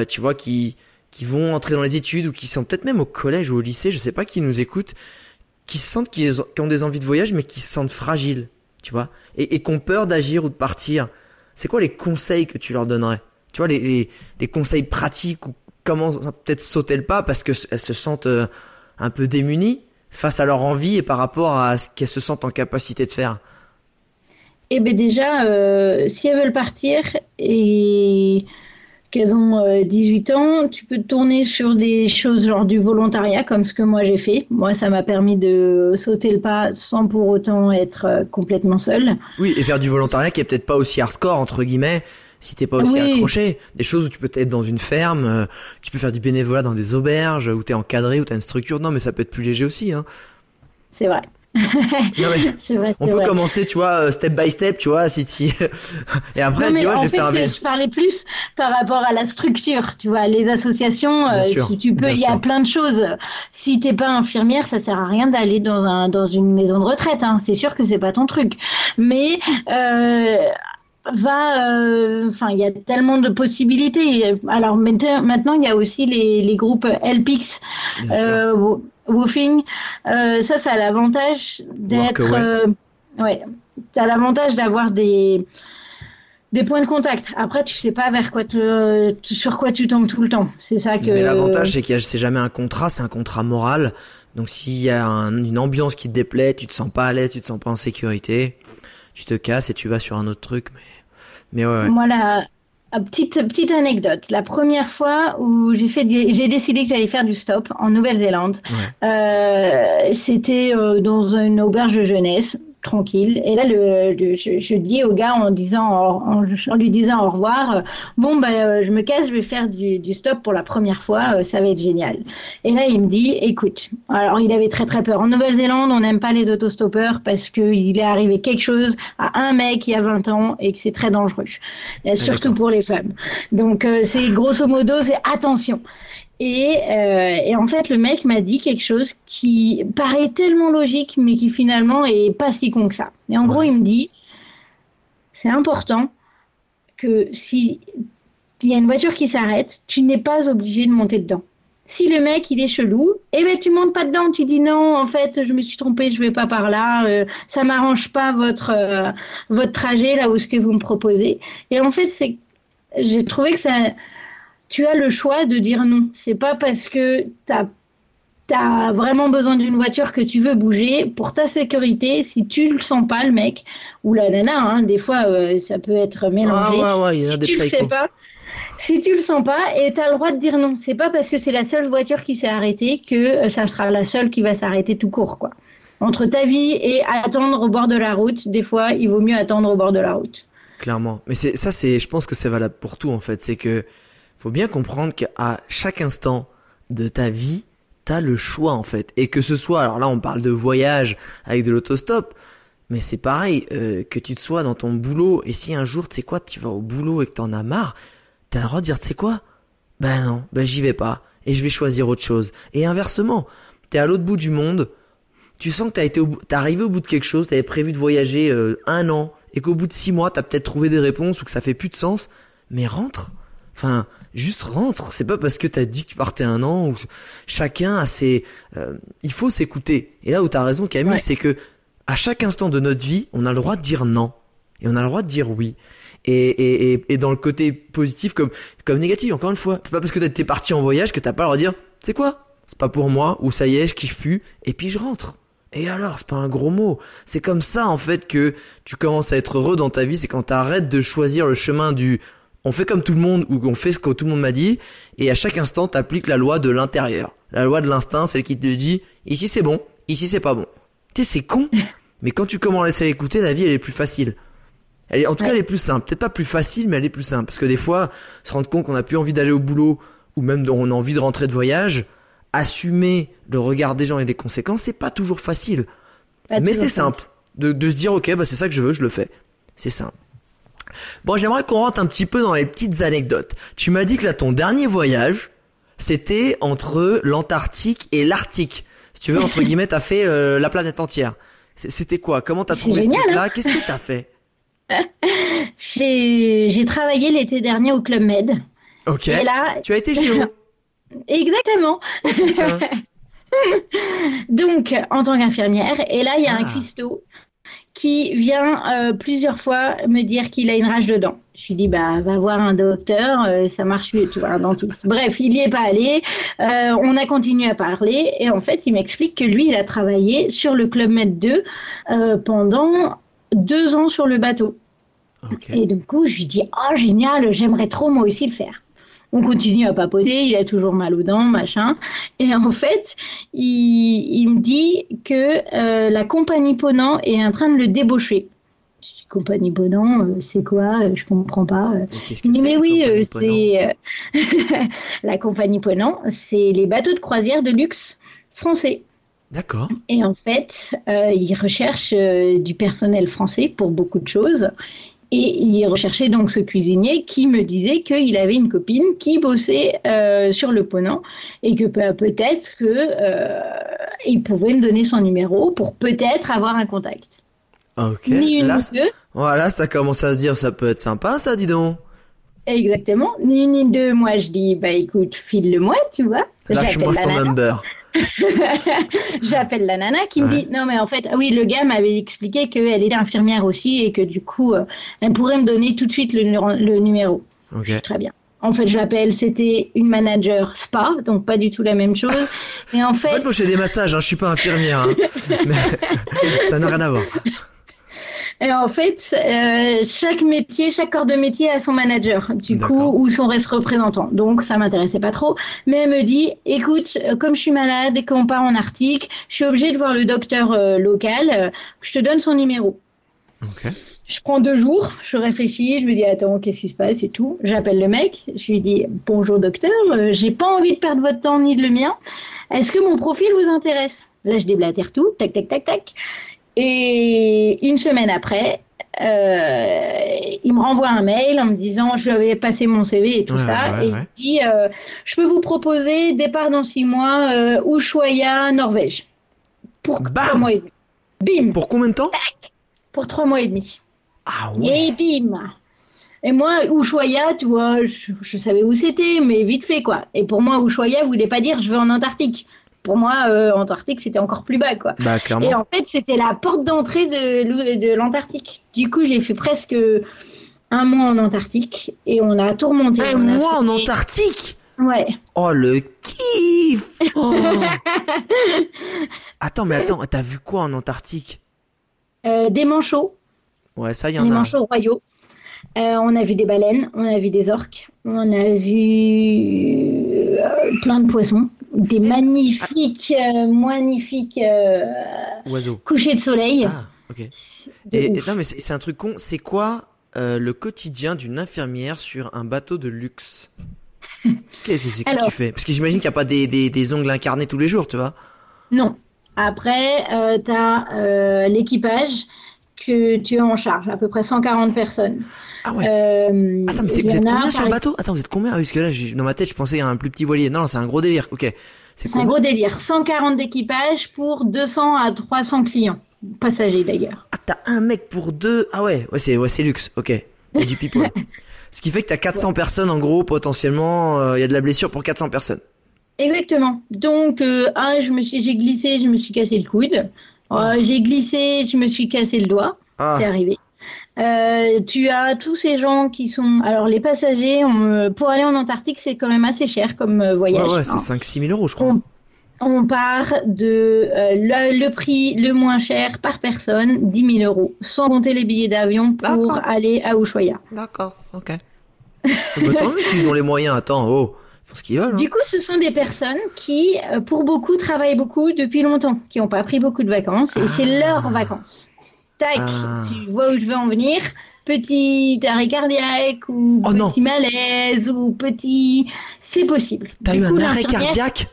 tu vois qui vont entrer dans les études ou qui sont peut-être même au collège ou au lycée, je sais pas, qui nous écoutent, qui se sentent qu'ils ont des envies de voyage mais qui se sentent fragiles, tu vois, et qui ont peur d'agir ou de partir. C'est quoi les conseils que tu leur donnerais? Tu vois, les conseils pratiques ou comment peut-être sauter le pas parce que elles se sentent un peu démunies face à leur envie et par rapport à ce qu'elles se sentent en capacité de faire. Eh ben déjà, si elles veulent partir et qu'elles ont 18 ans, tu peux te tourner sur des choses genre du volontariat, comme ce que moi j'ai fait. Moi, ça m'a permis de sauter le pas sans pour autant être complètement seule. Oui, et faire du volontariat qui est peut-être pas aussi hardcore, entre guillemets, si t'es pas aussi accroché. Des choses où tu peux être dans une ferme, tu peux faire du bénévolat dans des auberges, où t'es encadré, où t'as une structure. Non, mais ça peut être plus léger aussi, hein. C'est vrai. Non, mais c'est vrai, on peut commencer, tu vois, step by step, tu vois, si tu... Et après, tu vois, j'ai fait un... Je parlais plus par rapport à la structure, tu vois, les associations, si tu peux, il y a plein de choses. Si t'es pas infirmière, ça sert à rien d'aller dans une maison de retraite, hein. C'est sûr que c'est pas ton truc. Mais, enfin, il y a tellement de possibilités. Alors, maintenant, il y a aussi les groupes LPX, Woofing, ça a l'avantage d'être, t'as l'avantage d'avoir des points de contact. Après, tu sais pas vers quoi sur quoi tu tombes tout le temps. C'est ça que. Mais l'avantage, c'est que c'est jamais un contrat, c'est un contrat moral. Donc, s'il y a une ambiance qui te déplaît, tu te sens pas à l'aise, tu te sens pas en sécurité, tu te casses et tu vas sur un autre truc. Mais ouais. Voilà. Petite anecdote. La première fois où j'ai décidé que j'allais faire du stop en Nouvelle-Zélande, c'était dans une auberge de jeunesse, tranquille. Et là, je dis au gars en lui disant au revoir, bon ben, je me casse, je vais faire du stop pour la première fois, ça va être génial. Et là, il me dit, écoute, alors il avait très très peur. En Nouvelle-Zélande, on n'aime pas les autostoppeurs parce que il est arrivé quelque chose à un mec il y a 20 ans et que c'est très dangereux, surtout pour les femmes. Donc c'est grosso modo, c'est attention. Et en fait, le mec m'a dit quelque chose qui paraît tellement logique, mais qui finalement est pas si con que ça. Et en gros, il me dit, c'est important que si il y a une voiture qui s'arrête, tu n'es pas obligé de monter dedans. Si le mec, il est chelou, eh ben, tu montes pas dedans, tu dis non, en fait, je me suis trompée, je vais pas par là, ça m'arrange pas votre trajet, là où ce que vous me proposez. Et en fait, j'ai trouvé que tu as le choix de dire non. C'est pas parce que t'as t'as vraiment besoin d'une voiture, que tu veux bouger pour ta sécurité, si tu le sens pas le mec ou la nana, hein, des fois ça peut être mélangé. Ah, ouais, ouais, y a si des tu psychos. Le sais pas, si tu le sens pas, et t'as le droit de dire non. C'est pas parce que c'est la seule voiture qui s'est arrêtée que ça sera la seule qui va s'arrêter tout court, quoi. Entre ta vie et attendre au bord de la route, des fois il vaut mieux attendre au bord de la route. Clairement, mais c'est ça, c'est, je pense que c'est valable pour tout en fait. C'est que faut bien comprendre qu'à chaque instant de ta vie, t'as le choix en fait, et que ce soit, alors là on parle de voyage avec de l'autostop, mais c'est pareil, que tu te sois dans ton boulot, et si un jour, tu sais quoi, tu vas au boulot et que t'en as marre, t'as le droit de dire, tu sais quoi, ben non, ben j'y vais pas, et je vais choisir autre chose. Et inversement, t'es à l'autre bout du monde, tu sens que t'es arrivé au bout de quelque chose, t'avais prévu de voyager 1 an, et qu'au bout de 6 mois, t'as peut-être trouvé des réponses, ou que ça fait plus de sens, mais rentre. Enfin, juste rentre. C'est pas parce que t'as dit que tu partais 1 an. Ou... Chacun a ses. Il faut s'écouter. Et là où t'as raison, Camille, ouais. C'est que à chaque instant de notre vie, on a le droit de dire non et on a le droit de dire oui. Et dans le côté positif comme négatif. Encore une fois, c'est pas parce que t'es parti en voyage que t'as pas le droit de dire. C'est quoi ? C'est pas pour moi. Ou ça y est, je kiffe plus. Et puis je rentre. Et alors, c'est pas un gros mot. C'est comme ça en fait que tu commences à être heureux dans ta vie. C'est quand t'arrêtes de choisir le chemin du. On fait comme tout le monde, ou on fait ce que tout le monde m'a dit, et à chaque instant, t'appliques la loi de l'intérieur. La loi de l'instinct, celle qui te dit, ici c'est bon, ici c'est pas bon. Tu sais, c'est con, mais quand tu commences à l'écouter, la vie, elle est plus facile. Elle est, en tout cas, elle est plus simple. Peut-être pas plus facile, mais elle est plus simple. Parce que des fois, se rendre compte qu'on n'a plus envie d'aller au boulot, ou même on a envie de rentrer de voyage, assumer le regard des gens et les conséquences, c'est pas toujours facile. Pas mais c'est simple. De se dire, ok, bah c'est ça que je veux, je le fais. C'est simple. Bon, j'aimerais qu'on rentre un petit peu dans les petites anecdotes. Tu m'as dit que là, ton dernier voyage, c'était entre l'Antarctique et l'Arctique. Si tu veux, entre guillemets, t'as fait la planète entière. C'était quoi ? Comment t'as trouvé ce truc-là ? Hein. Qu'est-ce que t'as fait ? J'ai travaillé l'été dernier au Club Med. Ok. Et là... Tu as été chez nous ? Exactement. Donc, en tant qu'infirmière, et là, il y a un cuistot qui vient plusieurs fois me dire qu'il a une rage de dents. Je lui dis, bah, va voir un docteur, ça marche mieux, tu vois, un dentiste. Bref, il n'y est pas allé, on a continué à parler, et en fait, il m'explique que lui, il a travaillé sur le Club Med 2 pendant 2 ans sur le bateau. Okay. Et du coup, je lui dis, oh, génial, j'aimerais trop moi aussi le faire. On continue à papoter, il a toujours mal aux dents, machin. Et en fait, il me dit que la compagnie Ponant est en train de le débaucher. Je dis, compagnie Ponant, c'est quoi ? Je comprends pas. Mais oui, c'est la compagnie Ponant, c'est les bateaux de croisière de luxe français. D'accord. Et en fait, ils recherchent du personnel français pour beaucoup de choses. Et il recherchait donc ce cuisinier qui me disait qu'il avait une copine qui bossait sur le Ponant et que peut-être qu'il pouvait me donner son numéro pour peut-être avoir un contact. Ok. Ni une ni deux. Voilà, ça commence à se dire, ça peut être sympa ça, dis donc. Exactement, ni une ni deux. Moi je dis, bah écoute, file-le-moi, tu vois. Lâche-moi son number. J'appelle la nana qui me dit non mais en fait oui le gars m'avait expliqué qu'elle était infirmière aussi et que du coup elle pourrait me donner tout de suite le numéro. Okay. Très bien. En fait je l'appelle, c'était une manager spa, donc pas du tout la même chose. Et en fait moi je fais des massages, hein, je suis pas infirmière, hein. Mais ça n'a rien à voir. Et en fait, chaque corps de métier a son manager, du D'accord. coup, ou son représentant. Donc, ça m'intéressait pas trop. Mais elle me dit, écoute, comme je suis malade et qu'on part en Arctique, je suis obligée de voir le docteur local, je te donne son numéro. Ok. Je prends 2 jours, je réfléchis, je me dis, attends, qu'est-ce qui se passe et tout. J'appelle le mec, je lui dis, bonjour docteur, j'ai pas envie de perdre votre temps ni de le mien. Est-ce que mon profil vous intéresse ? Là, je déblatère tout, tac, tac, tac, tac. Et une semaine après, il me renvoie un mail en me disant je lui avais passé mon CV et tout ça, il dit je peux vous proposer départ dans 6 mois Ushuaïa, Norvège pour 3 mois et demi. Bim. Pour combien de temps ? Pour 3 mois et demi. Ah ouais. Et bim. Et moi Ushuaïa, tu vois, je savais où c'était mais vite fait quoi. Et pour moi Ushuaïa voulait pas dire je vais en Antarctique. Pour moi, Antarctique, c'était encore plus bas, quoi. Bah, clairement. Et en fait, c'était la porte d'entrée de l'Antarctique. Du coup, j'ai fait presque 1 mois en Antarctique et on a tout remonté. Un mois en Antarctique ? Ouais. Oh, le kiff! Oh. Attends, t'as vu quoi en Antarctique? Des manchots. Ouais, ça, il y en a. Des manchots royaux. On a vu des baleines, on a vu des orques, on a vu plein de poissons, des magnifiques oiseaux. Couchers de soleil. Ah, ok. Et non, mais c'est un truc con. C'est quoi le quotidien d'une infirmière sur un bateau de luxe? Qu'est-ce que tu fais? Parce que j'imagine qu'il n'y a pas des ongles incarnés tous les jours, tu vois. Non. Après, t'as l'équipage que tu as en charge, à peu près 140 personnes. Ah ouais. Attends, mais vous êtes combien sur le bateau? Attends, vous êtes combien? Parce que là, dans ma tête, je pensais à un plus petit voilier. Non, c'est un gros délire. Ok. C'est un gros délire. 140 d'équipage pour 200 à 300 clients. Passagers, d'ailleurs. Ah, t'as un mec pour deux. Ah ouais. Ouais, c'est luxe. Ok. Et du people. Ce qui fait que t'as 400 personnes, en gros, potentiellement. Il y a de la blessure pour 400 personnes. Exactement. Donc, j'ai glissé, je me suis cassé le coude. J'ai glissé, je me suis cassé le doigt. Ah. C'est arrivé. Tu as tous ces gens qui sont... Alors, les passagers, pour aller en Antarctique, c'est quand même assez cher comme voyage. Ouais, c'est 5 000 € je crois. On part de le prix le moins cher par personne, 10 000 €, sans compter les billets d'avion pour aller à Ushuaïa. D'accord, ok. Mais tant mieux s'ils ont les moyens. Attends, faut ce qu'ils veulent, hein. Du coup, ce sont des personnes qui, pour beaucoup, travaillent beaucoup depuis longtemps, qui n'ont pas pris beaucoup de vacances, et c'est leurs vacances. Tac, tu vois où je veux en venir. Petit arrêt cardiaque, ou petit malaise, ou petit... C'est possible. T'as eu un arrêt cardiaque?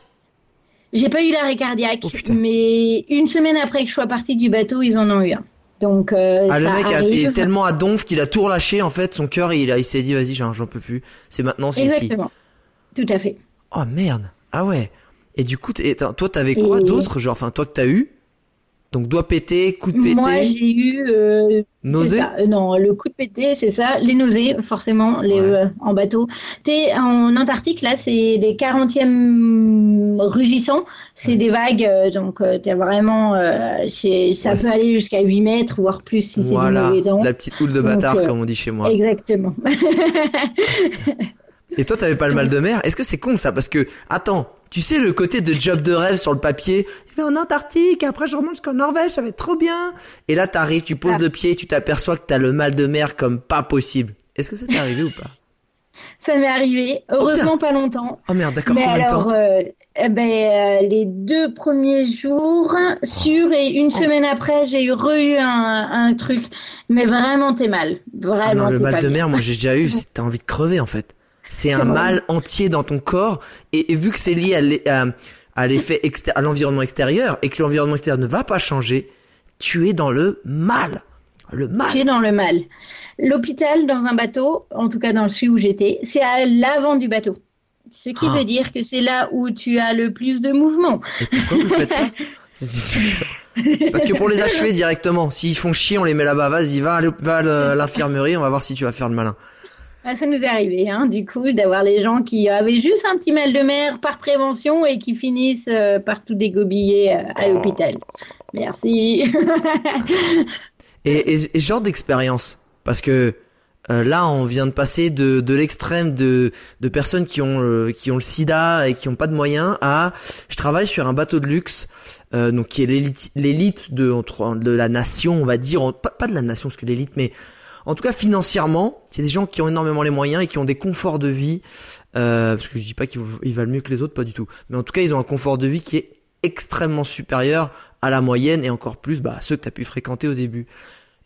J'ai pas eu l'arrêt cardiaque, mais une semaine après que je sois partie du bateau, ils en ont eu un. Donc, le mec est tellement à donf qu'il a tout relâché, en fait, son cœur, il s'est dit, vas-y, j'en peux plus. C'est maintenant, c'est ici. Exactement. Tout à fait. Oh merde. Ah ouais. Et du coup, toi, t'avais quoi d'autre? Genre, enfin, toi que t'as eu? Donc, doigt pété, coup de pété. Moi, j'ai eu. Nausée? Non, le coup de pété, c'est ça. Les nausées, forcément, en bateau. En Antarctique, là, c'est les 40e rugissants. C'est des vagues, donc t'as vraiment. Ça peut aller jusqu'à 8 mètres, voire plus si c'est des nausées. La petite houle de bâtard, comme on dit chez moi. Exactement. Et toi, t'avais pas le mal de mer? Est-ce que c'est con, ça? Parce que, attends, tu sais, le côté de job de rêve sur le papier, je vais en Antarctique, après je remonte jusqu'en Norvège, ça va être trop bien. Et là, t'arrives, tu poses le pied, tu t'aperçois que t'as le mal de mer comme pas possible. Est-ce que ça t'est arrivé ou pas? Ça m'est arrivé. Heureusement, pas longtemps. Oh merde, d'accord, combien de temps? Les 2 premiers jours, une semaine après, j'ai eu un truc. Mais vraiment, t'es mal. Vraiment. Ah non, le mal de mer, moi, j'ai déjà eu, t'as envie de crever, en fait. C'est un mal entier dans ton corps et vu que c'est lié à l'effet à l'environnement extérieur et que l'environnement extérieur ne va pas changer, tu es dans le mal. Tu es dans le mal. L'hôpital dans un bateau, en tout cas dans le sud où j'étais, c'est à l'avant du bateau. Ce qui veut dire que c'est là où tu as le plus de mouvement. Et pourquoi vous faites ça? Parce que pour les achever directement, s'ils font chier, on les met là-bas. Vas-y, va à l'infirmerie, on va voir si tu vas faire le malin. Ça nous est arrivé, hein, du coup, d'avoir les gens qui avaient juste un petit mal de mer par prévention et qui finissent par tout dégobiller à l'hôpital. Merci. et genre d'expérience, parce que là, on vient de passer de l'extrême de personnes qui ont le sida et qui n'ont pas de moyens à... Je travaille sur un bateau de luxe, donc qui est l'élite de la nation, on va dire, pas de la nation, parce que l'élite, mais... En tout cas, financièrement, c'est des gens qui ont énormément les moyens et qui ont des conforts de vie. Parce que je dis pas qu'ils valent mieux que les autres, pas du tout. Mais en tout cas, ils ont un confort de vie qui est extrêmement supérieur à la moyenne et encore plus ceux que tu as pu fréquenter au début.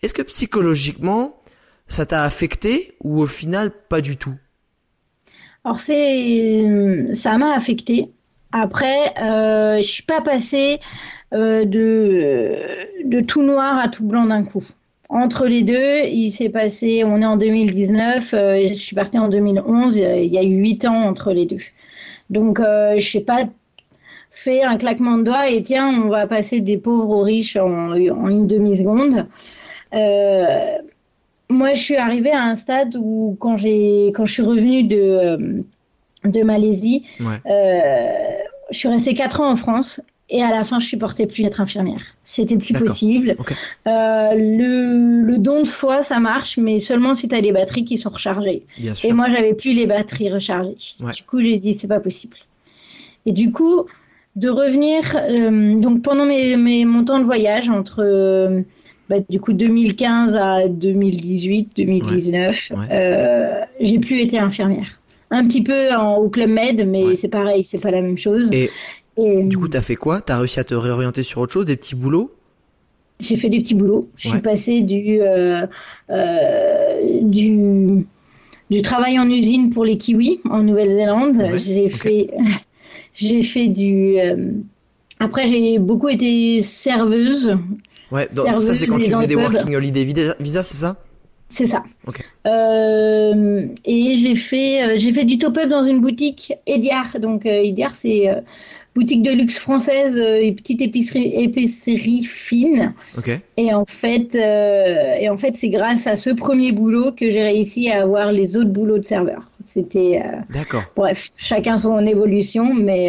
Est-ce que psychologiquement, ça t'a affecté ou au final, pas du tout? Alors, ça m'a affecté. Après, je suis pas passée de tout noir à tout blanc d'un coup. Entre les deux, il s'est passé, on est en 2019, je suis partie en 2011, il y a eu 8 ans entre les deux. Donc, je n'ai pas fait un claquement de doigts et tiens, on va passer des pauvres aux riches en une demi-seconde. Moi, je suis arrivée à un stade où quand je suis revenue de Malaisie, je suis restée 4 ans en France Et à la fin, je supportais plus d'être infirmière. C'était plus possible. Okay. Le don de foi, ça marche, mais seulement si tu as les batteries qui sont rechargées. Et moi, j'avais plus les batteries rechargées. Ouais. Du coup, j'ai dit, c'est pas possible. Et du coup, de revenir, donc pendant mon temps de voyage, entre du coup 2015 à 2018, 2019, j'ai plus été infirmière. Un petit peu au Club Med, mais c'est pareil, c'est pas la même chose. Et du coup, t'as fait quoi? T'as réussi à te réorienter sur autre chose, des petits boulots? J'ai fait des petits boulots. Je suis passée du travail en usine pour les kiwis en Nouvelle-Zélande. Ouais. Après, j'ai beaucoup été serveuse. Ouais. Donc serveuse, ça c'est quand tu faisais des working holiday visa, c'est ça? C'est ça. Okay. Et j'ai fait du top-up dans une boutique EDIAR. Donc EDIAR, c'est boutique de luxe française, et petite épicerie fine. Okay. Et en fait, c'est grâce à ce premier boulot que j'ai réussi à avoir les autres boulots de serveur. C'était. D'accord. Bref, chacun son évolution, mais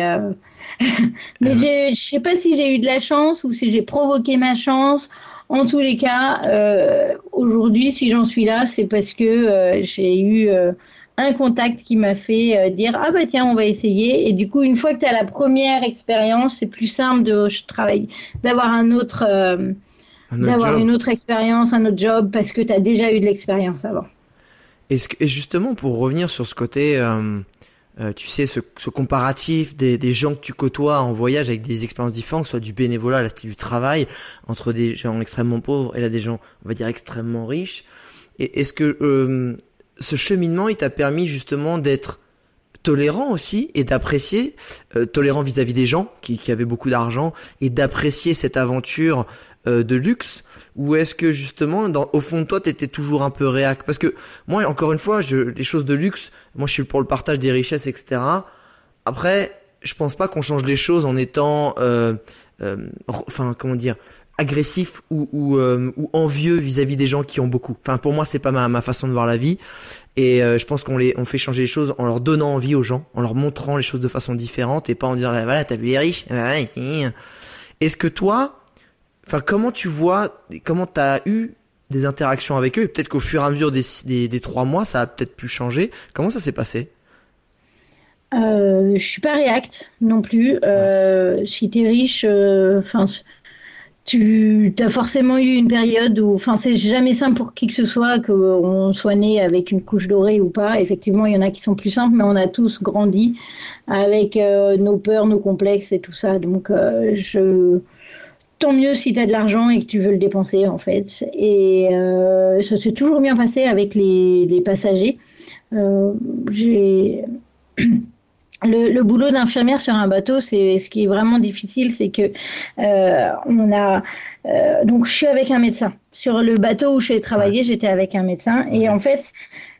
je sais pas si j'ai eu de la chance ou si j'ai provoqué ma chance. En tous les cas, aujourd'hui, si j'en suis là, c'est parce que j'ai eu un contact qui m'a fait dire « Ah bah tiens, on va essayer ». Et du coup, une fois que tu as la première expérience, c'est plus simple d'avoir une autre expérience, un autre job, parce que tu as déjà eu de l'expérience avant. Et justement, pour revenir sur ce côté, tu sais, ce comparatif des gens que tu côtoies en voyage avec des expériences différentes, soit du bénévolat, là c'était du travail, entre des gens extrêmement pauvres et là des gens, on va dire, extrêmement riches. Et est-ce que ce cheminement, il t'a permis justement d'être tolérant aussi et d'apprécier, tolérant vis-à-vis des gens qui avaient beaucoup d'argent, et d'apprécier cette aventure de luxe, ou est-ce que justement au fond de toi t'étais toujours un peu réac? Parce que moi, encore une fois, les choses de luxe, moi je suis pour le partage des richesses, etc. Après, je pense pas qu'on change les choses en étant agressif ou envieux vis-à-vis des gens qui ont beaucoup. Enfin, pour moi, c'est pas ma façon de voir la vie. Et je pense qu'on fait changer les choses en leur donnant envie aux gens, en leur montrant les choses de façon différente et pas en disant ah, voilà, t'as vu les riches. Est-ce que toi, enfin, comment t'as eu des interactions avec eux? Et peut-être qu'au fur et à mesure des 3 mois, ça a peut-être pu changer. Comment ça s'est passé? Je suis pas réacte non plus. Si t'es riche, tu as forcément eu une période où, c'est jamais simple pour qui que ce soit, qu'on soit né avec une couche dorée ou pas. Effectivement, il y en a qui sont plus simples, mais on a tous grandi avec nos peurs, nos complexes et tout ça. Donc, tant mieux si tu as de l'argent et que tu veux le dépenser, en fait. Et ça s'est toujours bien passé avec les passagers. Le boulot d'infirmière sur un bateau, c'est ce qui est vraiment difficile, c'est que donc je suis avec un médecin. Sur le bateau où j'ai travaillé, j'étais avec un médecin, et en fait,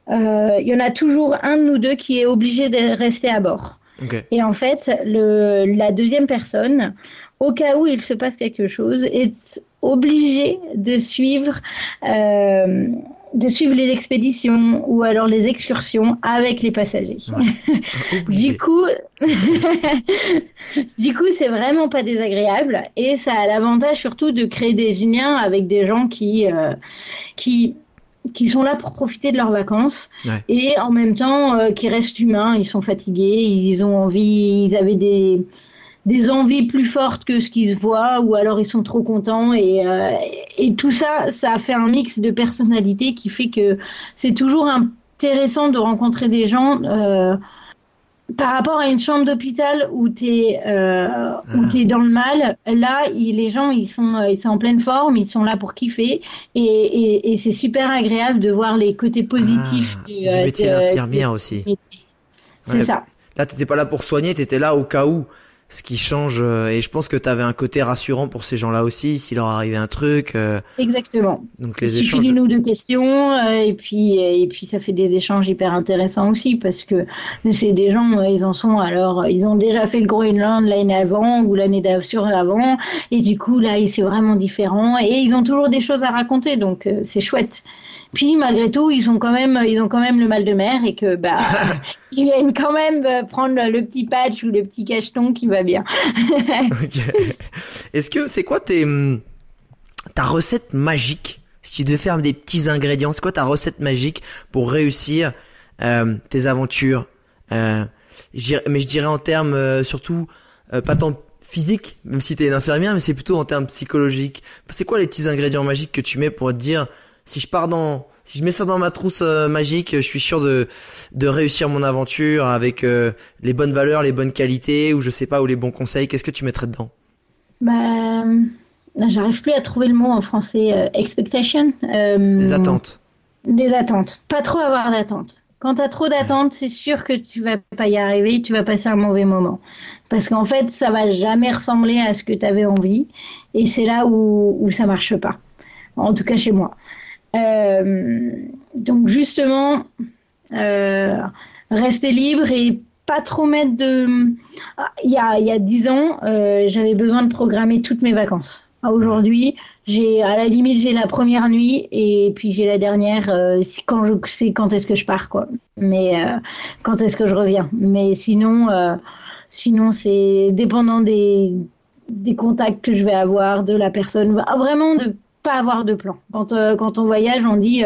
il y en a toujours un de nous deux qui est obligé de rester à bord. Okay. Et en fait, la deuxième personne, au cas où il se passe quelque chose, est obligée de suivre. De suivre les expéditions ou alors les excursions avec les passagers. Ouais. Du coup, c'est vraiment pas désagréable, et ça a l'avantage surtout de créer des liens avec des gens qui sont là pour profiter de leurs vacances, et en même temps qui restent humains. Ils sont fatigués, ils avaient des envies plus fortes que ce qui se voit, ou alors ils sont trop contents, et tout ça a fait un mix de personnalités qui fait que c'est toujours intéressant de rencontrer des gens par rapport à une chambre d'hôpital où t'es dans le mal. Là, les gens, ils sont en pleine forme, ils sont là pour kiffer, et c'est super agréable de voir les côtés positifs du métier d'infirmière aussi. C'est ça. Là, t'étais pas là pour soigner, t'étais là au cas où. Ce qui change, et je pense que tu avais un côté rassurant pour ces gens-là aussi, s'il leur arrivait un truc. Exactement. Donc les échanges. Il suffit d'une ou deux questions, et puis ça fait des échanges hyper intéressants aussi, parce que c'est des gens, ils ont déjà fait le Groenland l'année avant ou l'année d'avant, et du coup là, c'est vraiment différent, et ils ont toujours des choses à raconter, donc c'est chouette. Puis malgré tout, ils ont quand même le mal de mer et que bah ils viennent quand même prendre le petit patch ou le petit cacheton qui va bien. Okay. Est-ce que c'est quoi ta recette magique? Si tu devais faire des petits ingrédients, c'est quoi ta recette magique pour réussir tes aventures? Mais je dirais en termes surtout pas tant physique, même si t'es une infirmière, mais c'est plutôt en termes psychologiques. C'est quoi les petits ingrédients magiques que tu mets pour te dire si je mets ça dans ma trousse magique, je suis sûr de réussir mon aventure avec les bonnes valeurs, les bonnes qualités, ou je sais pas, ou les bons conseils. Qu'est-ce que tu mettrais dedans? Bah, j'arrive plus à trouver le mot en français. Expectation. Des attentes. Des attentes. Pas trop avoir d'attentes. Quand t'as trop d'attentes, c'est sûr que tu vas pas y arriver, tu vas passer un mauvais moment. Parce qu'en fait, ça va jamais ressembler à ce que t'avais envie. Et c'est là où ça marche pas. En tout cas, chez moi. Donc justement, rester libre et pas trop mettre de... Il y a 10 ans, j'avais besoin de programmer toutes mes vacances. Aujourd'hui, à la limite j'ai la première nuit et puis j'ai la dernière quand est-ce que je pars quoi. Mais quand est-ce que je reviens. Mais sinon c'est dépendant des contacts que je vais avoir, de la personne, vraiment de pas avoir de plan. Quand on voyage, on dit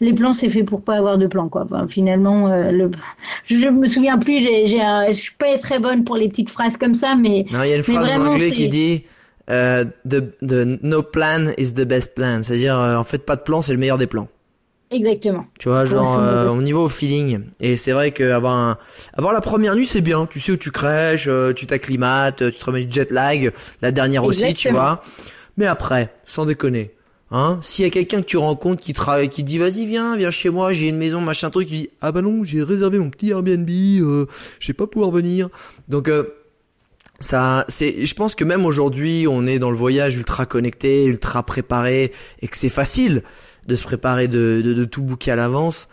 les plans c'est fait pour pas avoir de plan quoi. Enfin, finalement je me souviens plus, je suis pas très bonne pour les petites phrases comme ça, mais non, il y a une phrase vraiment, en anglais qui dit the no plan is the best plan, c'est-à-dire en fait pas de plan c'est le meilleur des plans. Exactement. Tu vois, genre au niveau feeling. Et c'est vrai que avoir la première nuit c'est bien. Tu sais où tu crèches, tu t'acclimates, tu te remets du jet lag. La dernière Exactement. Aussi, tu vois. Mais après, sans déconner, hein, s'il y a quelqu'un que tu rencontres qui te dit vas-y viens chez moi, j'ai une maison machin truc, tu dis ah bah non j'ai réservé mon petit Airbnb, je vais pas pouvoir venir. Donc je pense que même aujourd'hui, on est dans le voyage ultra connecté, ultra préparé, et que c'est facile de se préparer, de tout booker à l'avance.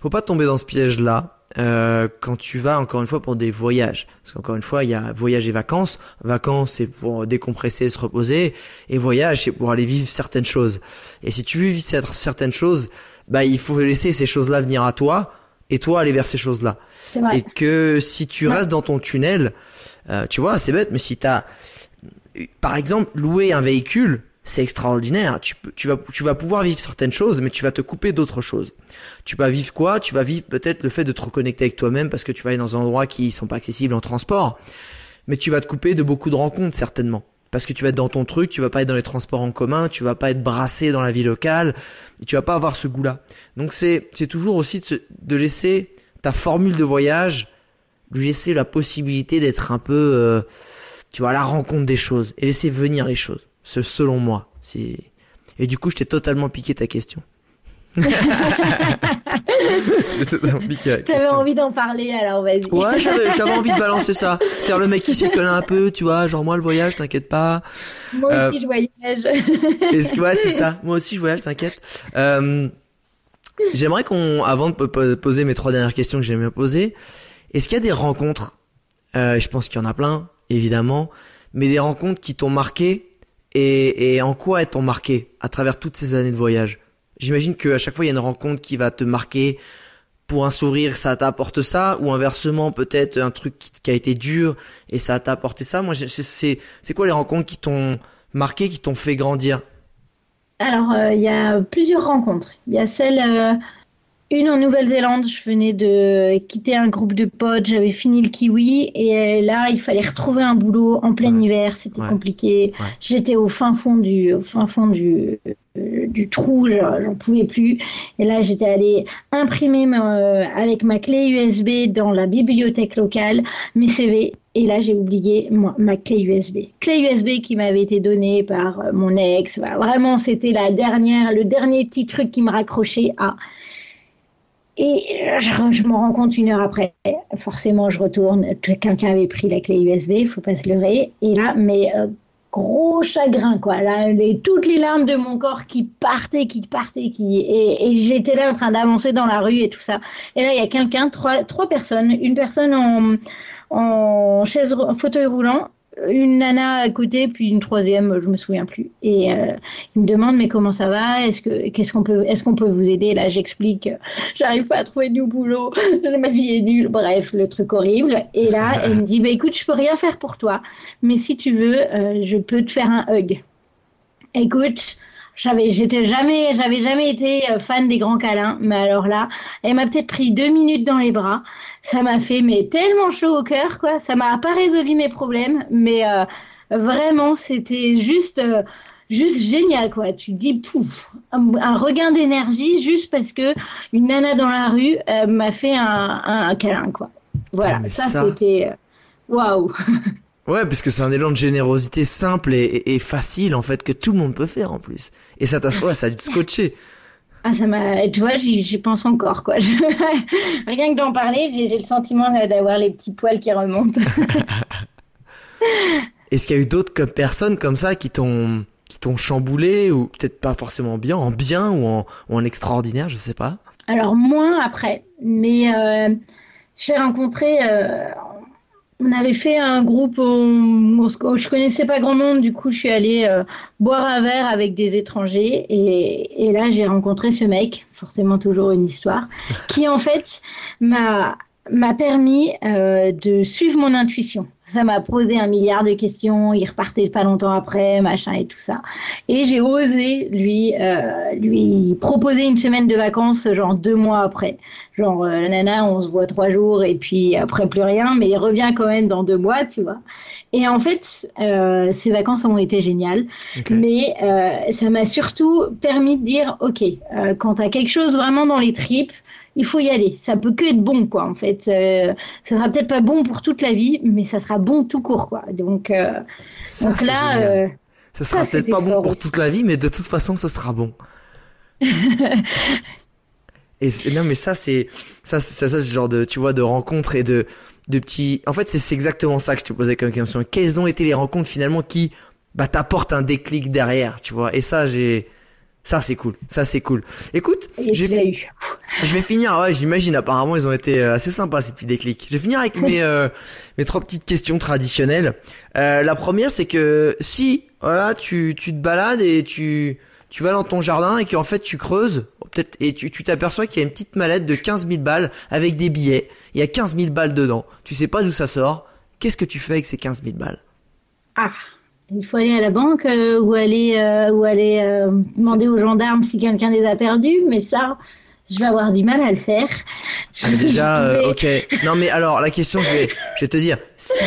Faut pas tomber dans ce piège-là, quand tu vas, encore une fois, pour des voyages. Parce qu'encore une fois, il y a voyage et vacances. Vacances, c'est pour décompresser, se reposer. Et voyage, c'est pour aller vivre certaines choses. Et si tu veux vivre certaines choses, bah, il faut laisser ces choses-là venir à toi, et toi aller vers ces choses-là. Et que si tu restes dans ton tunnel, tu vois, c'est bête, mais si t'as, par exemple, loué un véhicule, c'est extraordinaire. Tu vas pouvoir vivre certaines choses, mais tu vas te couper d'autres choses. Tu vas vivre quoi? Tu vas vivre peut-être le fait de te reconnecter avec toi-même parce que tu vas aller dans un endroit qui sont pas accessibles en transport. Mais tu vas te couper de beaucoup de rencontres, certainement. Parce que tu vas être dans ton truc, tu vas pas être dans les transports en commun, tu vas pas être brassé dans la vie locale, et tu vas pas avoir ce goût-là. Donc c'est toujours aussi de laisser ta formule de voyage, lui laisser la possibilité d'être un peu, tu vois, à la rencontre des choses et laisser venir les choses. C'est selon moi. Et du coup, je t'ai totalement piqué ta question. J'ai totalement piqué la question. T'avais envie d'en parler, alors vas-y. Ouais, j'avais envie de balancer ça. Faire le mec qui s'y connaît un peu, tu vois, genre moi le voyage, t'inquiète pas. Moi aussi je voyage. Ouais, c'est ça. Moi aussi je voyage, t'inquiète. J'aimerais avant de poser mes 3 dernières questions que j'aime bien poser, est-ce qu'il y a des rencontres, je pense qu'il y en a plein, évidemment, mais des rencontres qui t'ont marqué et en quoi elles t'ont marqué à travers toutes ces années de voyage? J'imagine qu'à chaque fois, il y a une rencontre qui va te marquer pour un sourire, ça t'apporte ça, ou inversement, peut-être un truc qui a été dur et ça t'a apporté ça. Moi, c'est quoi les rencontres qui t'ont marqué, qui t'ont fait grandir? Alors, il y a plusieurs rencontres. Il y a celle... Une en Nouvelle-Zélande, je venais de quitter un groupe de potes, j'avais fini le kiwi et là il fallait retrouver un boulot en plein hiver, c'était compliqué. Ouais. J'étais au fin fond du trou, j'en pouvais plus. Et là j'étais allée imprimer avec ma clé USB dans la bibliothèque locale mes CV. Et là, j'ai oublié ma clé USB. Clé USB qui m'avait été donnée par mon ex. Voilà, vraiment, c'était le dernier petit truc qui me raccrochait à... Et je m'en rends compte 1 heure après. Forcément, je retourne. Quelqu'un avait pris la clé USB, faut pas se leurrer. Et là, gros chagrin, quoi. Là, toutes les larmes de mon corps qui partaient, et j'étais là en train d'avancer dans la rue et tout ça. Et là, il y a quelqu'un, trois personnes, une personne en fauteuil roulant, une nana à côté, puis une troisième, je me souviens plus. Et il me demande mais comment ça va? Est-ce qu'on peut vous aider? Là, j'explique, j'arrive pas à trouver du boulot, ma vie est nulle, bref, le truc horrible. Et là, elle me dit bah écoute, je peux rien faire pour toi, mais si tu veux, je peux te faire un hug. Écoute, j'avais jamais été fan des grands câlins, mais alors là, elle m'a peut-être pris 2 minutes dans les bras. Ça m'a fait mais tellement chaud au cœur, quoi. Ça m'a pas résolu mes problèmes, mais vraiment, c'était juste génial, quoi. Tu dis pouf, un regain d'énergie juste parce que une nana dans la rue m'a fait un câlin, quoi. Voilà, ça c'était waouh. Ouais, parce que c'est un élan de générosité simple et facile, en fait, que tout le monde peut faire, en plus. Et ça t'a, ouais, ça a dû scotcher. Ah, ça m'a, tu vois, j'y pense encore, quoi. Rien que d'en parler, j'ai le sentiment d'avoir les petits poils qui remontent. Est-ce qu'il y a eu d'autres personnes comme ça qui t'ont chamboulé, ou peut-être pas forcément bien, en bien ou en extraordinaire, je sais pas? Alors, moins après. Mais, j'ai rencontré, on avait fait un groupe, je connaissais pas grand monde, du coup je suis allée boire un verre avec des étrangers et là j'ai rencontré ce mec, forcément toujours une histoire, qui en fait m'a permis de suivre mon intuition. Ça m'a posé 1 milliard de questions, il repartait pas longtemps après, machin et tout ça. Et j'ai osé lui proposer une semaine de vacances, genre 2 mois après. Genre, nana, on se voit 3 jours et puis après plus rien, mais il revient quand même dans 2 mois, tu vois. Et en fait, ces vacances ont été géniales, okay. Mais ça m'a surtout permis de dire, ok, quand t'as quelque chose vraiment dans les tripes, il faut y aller. Ça peut que être bon, quoi, en fait. Ça sera peut-être pas bon pour toute la vie, mais ça sera bon tout court, quoi. Donc là... ça sera peut-être pas bon pour toute la vie, mais de toute façon, ce sera bon. Non, mais ça, ce genre de, tu vois, de rencontres et de petits... En fait, c'est exactement ça que je te posais comme question. Quelles ont été les rencontres, finalement, qui t'apportent un déclic derrière, tu vois. Et ça, Ça c'est cool. Écoute, je vais finir, ouais, j'imagine, apparemment ils ont été assez sympas ces petits déclics. Je vais finir avec mes 3 petites questions traditionnelles. La première, c'est que si voilà, tu te balades et tu vas dans ton jardin et qu'en fait tu creuses, peut-être, et tu t'aperçois qu'il y a une petite mallette de 15 000 balles avec des billets, il y a 15 000 balles dedans. Tu sais pas d'où ça sort. Qu'est-ce que tu fais avec ces 15 000 balles? Ah, il faut aller à la banque ou aller demander aux gendarmes si quelqu'un les a perdus, mais ça, je vais avoir du mal à le faire. Ah, mais déjà, ok. Non, mais alors, la question, je vais te dire, si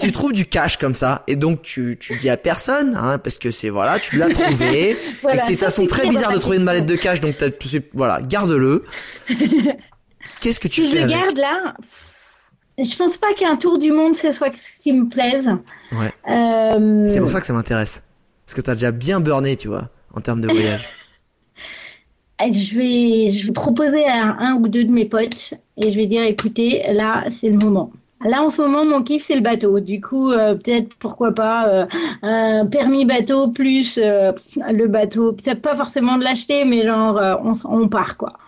tu trouves du cash comme ça, et donc tu dis à personne, hein, parce que c'est, voilà, tu l'as trouvé, voilà, et que c'est une façon très bizarre de trouver une mallette de cash, donc voilà, garde-le. Qu'est-ce que tu fais avec? Si je le garde là... Je pense pas qu'un tour du monde, ce soit ce qui me plaise. Ouais. C'est pour ça que ça m'intéresse. Parce que t'as déjà bien burné, tu vois, en termes de voyage. Je vais proposer à 1 ou 2 de mes potes et je vais dire, écoutez, là, c'est le moment. Là, en ce moment, mon kiff, c'est le bateau. Du coup, peut-être, pourquoi pas, un permis bateau plus le bateau. Peut-être pas forcément de l'acheter, mais genre, on part, quoi.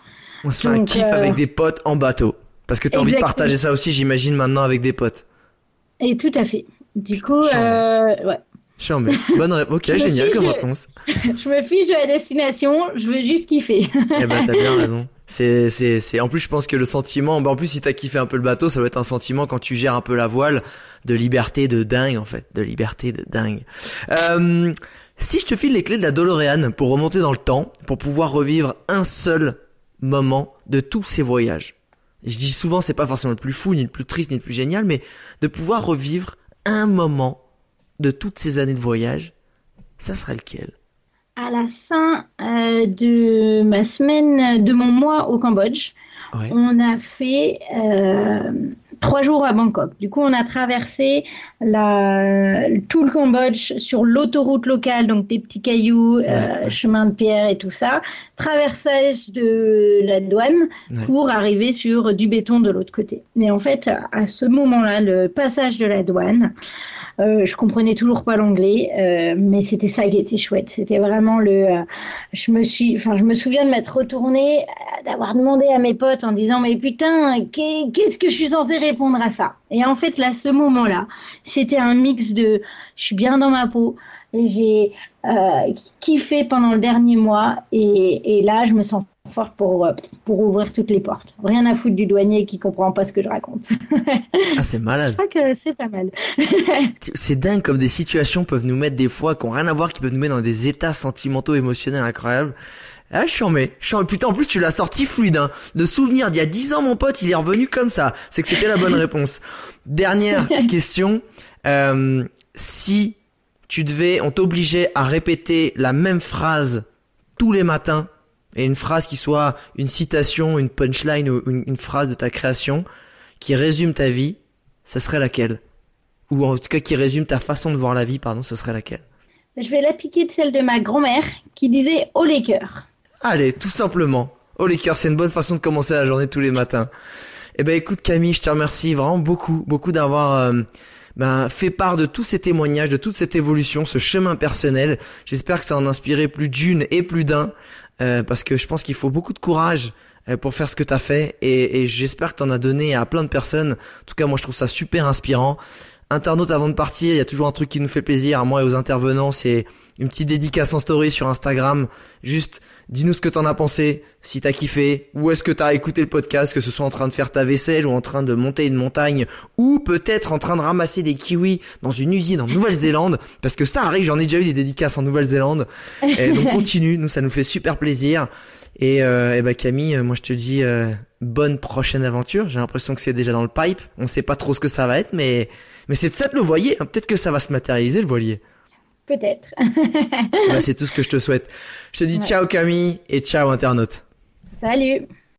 On se fait un kiff avec des potes en bateau. Parce que t'as envie de partager ça aussi, j'imagine, maintenant avec des potes. Et tout à fait. Du coup, ouais. Chambé. Bonne réponse. Ok, génial comme réponse. Je me fiche de la destination, je veux juste kiffer. Eh ben, t'as bien raison. C'est, en plus, je pense que le sentiment, en plus, si t'as kiffé un peu le bateau, ça doit être un sentiment quand tu gères un peu la voile de liberté de dingue, en fait. De liberté de dingue. Si je te file les clés de la DeLorean pour remonter dans le temps, pour pouvoir revivre un seul moment de tous ces voyages. Je dis souvent, c'est pas forcément le plus fou, ni le plus triste, ni le plus génial, mais de pouvoir revivre un moment de toutes ces années de voyage, ça serait lequel? À la fin de ma semaine, de mon mois au Cambodge, ouais. On a fait 3 jours à Bangkok. Du coup, on a traversé tout le Cambodge sur l'autoroute locale, donc des petits cailloux, chemin de pierre et tout ça. Traversage de la douane pour arriver sur du béton de l'autre côté. Mais en fait, à ce moment-là, le passage de la douane, Je comprenais toujours pas l'anglais, mais c'était ça qui était chouette. C'était vraiment le. Je me souviens de m'être retournée, d'avoir demandé à mes potes en disant mais putain, qu'est-ce que je suis censée répondre à ça? Et en fait, là, ce moment-là, c'était un mix de je suis bien dans ma peau. Et j'ai kiffé pendant le dernier mois et là je me sens forte pour ouvrir toutes les portes. Rien à foutre du douanier qui comprend pas ce que je raconte. Ah, c'est malade. Je crois que c'est pas mal. C'est dingue comme des situations peuvent nous mettre des fois qui n'ont rien à voir, qui peuvent nous mettre dans des états sentimentaux, émotionnels incroyables. Ah, je suis en... Putain, en plus, tu l'as sorti fluide, hein. Le souvenir d'il y a 10 ans, mon pote, il est revenu comme ça. C'est que c'était la bonne réponse. Dernière question. Si on t'obligeait à répéter la même phrase tous les matins, et une phrase qui soit une citation, une punchline ou une phrase de ta création qui résume ta vie, ça serait laquelle? Ou en tout cas qui résume ta façon de voir la vie, pardon, ce serait laquelle? Je vais la piquer de celle de ma grand-mère qui disait « Oh les cœurs ». Allez, tout simplement. « Oh les cœurs », c'est une bonne façon de commencer la journée tous les matins. Eh ben écoute Camille, je te remercie vraiment beaucoup d'avoir... fait part de tous ces témoignages, de toute cette évolution, ce chemin personnel. J'espère que ça en inspirait plus d'une et plus d'un, parce que je pense qu'il faut beaucoup de courage pour faire ce que t'as fait, et j'espère que t'en as donné à plein de personnes. En tout cas, moi je trouve ça super inspirant. Internaute, avant de partir, il y a toujours un truc qui nous fait plaisir à moi et aux intervenants, c'est une petite dédicace en story sur Instagram. Juste, dis-nous ce que t'en as pensé, si t'as kiffé, ou est-ce que t'as écouté le podcast, que ce soit en train de faire ta vaisselle, ou en train de monter une montagne, ou peut-être en train de ramasser des kiwis dans une usine en Nouvelle-Zélande, parce que ça arrive, j'en ai déjà eu des dédicaces en Nouvelle-Zélande. Et donc continue, nous ça nous fait super plaisir. Et Camille, moi je te dis bonne prochaine aventure. J'ai l'impression que c'est déjà dans le pipe. On sait pas trop ce que ça va être, mais c'est peut-être le voilier, hein. Peut-être que ça va se matérialiser le voilier. Peut-être. C'est tout ce que je te souhaite. Je te dis ciao Camille et ciao internaute. Salut.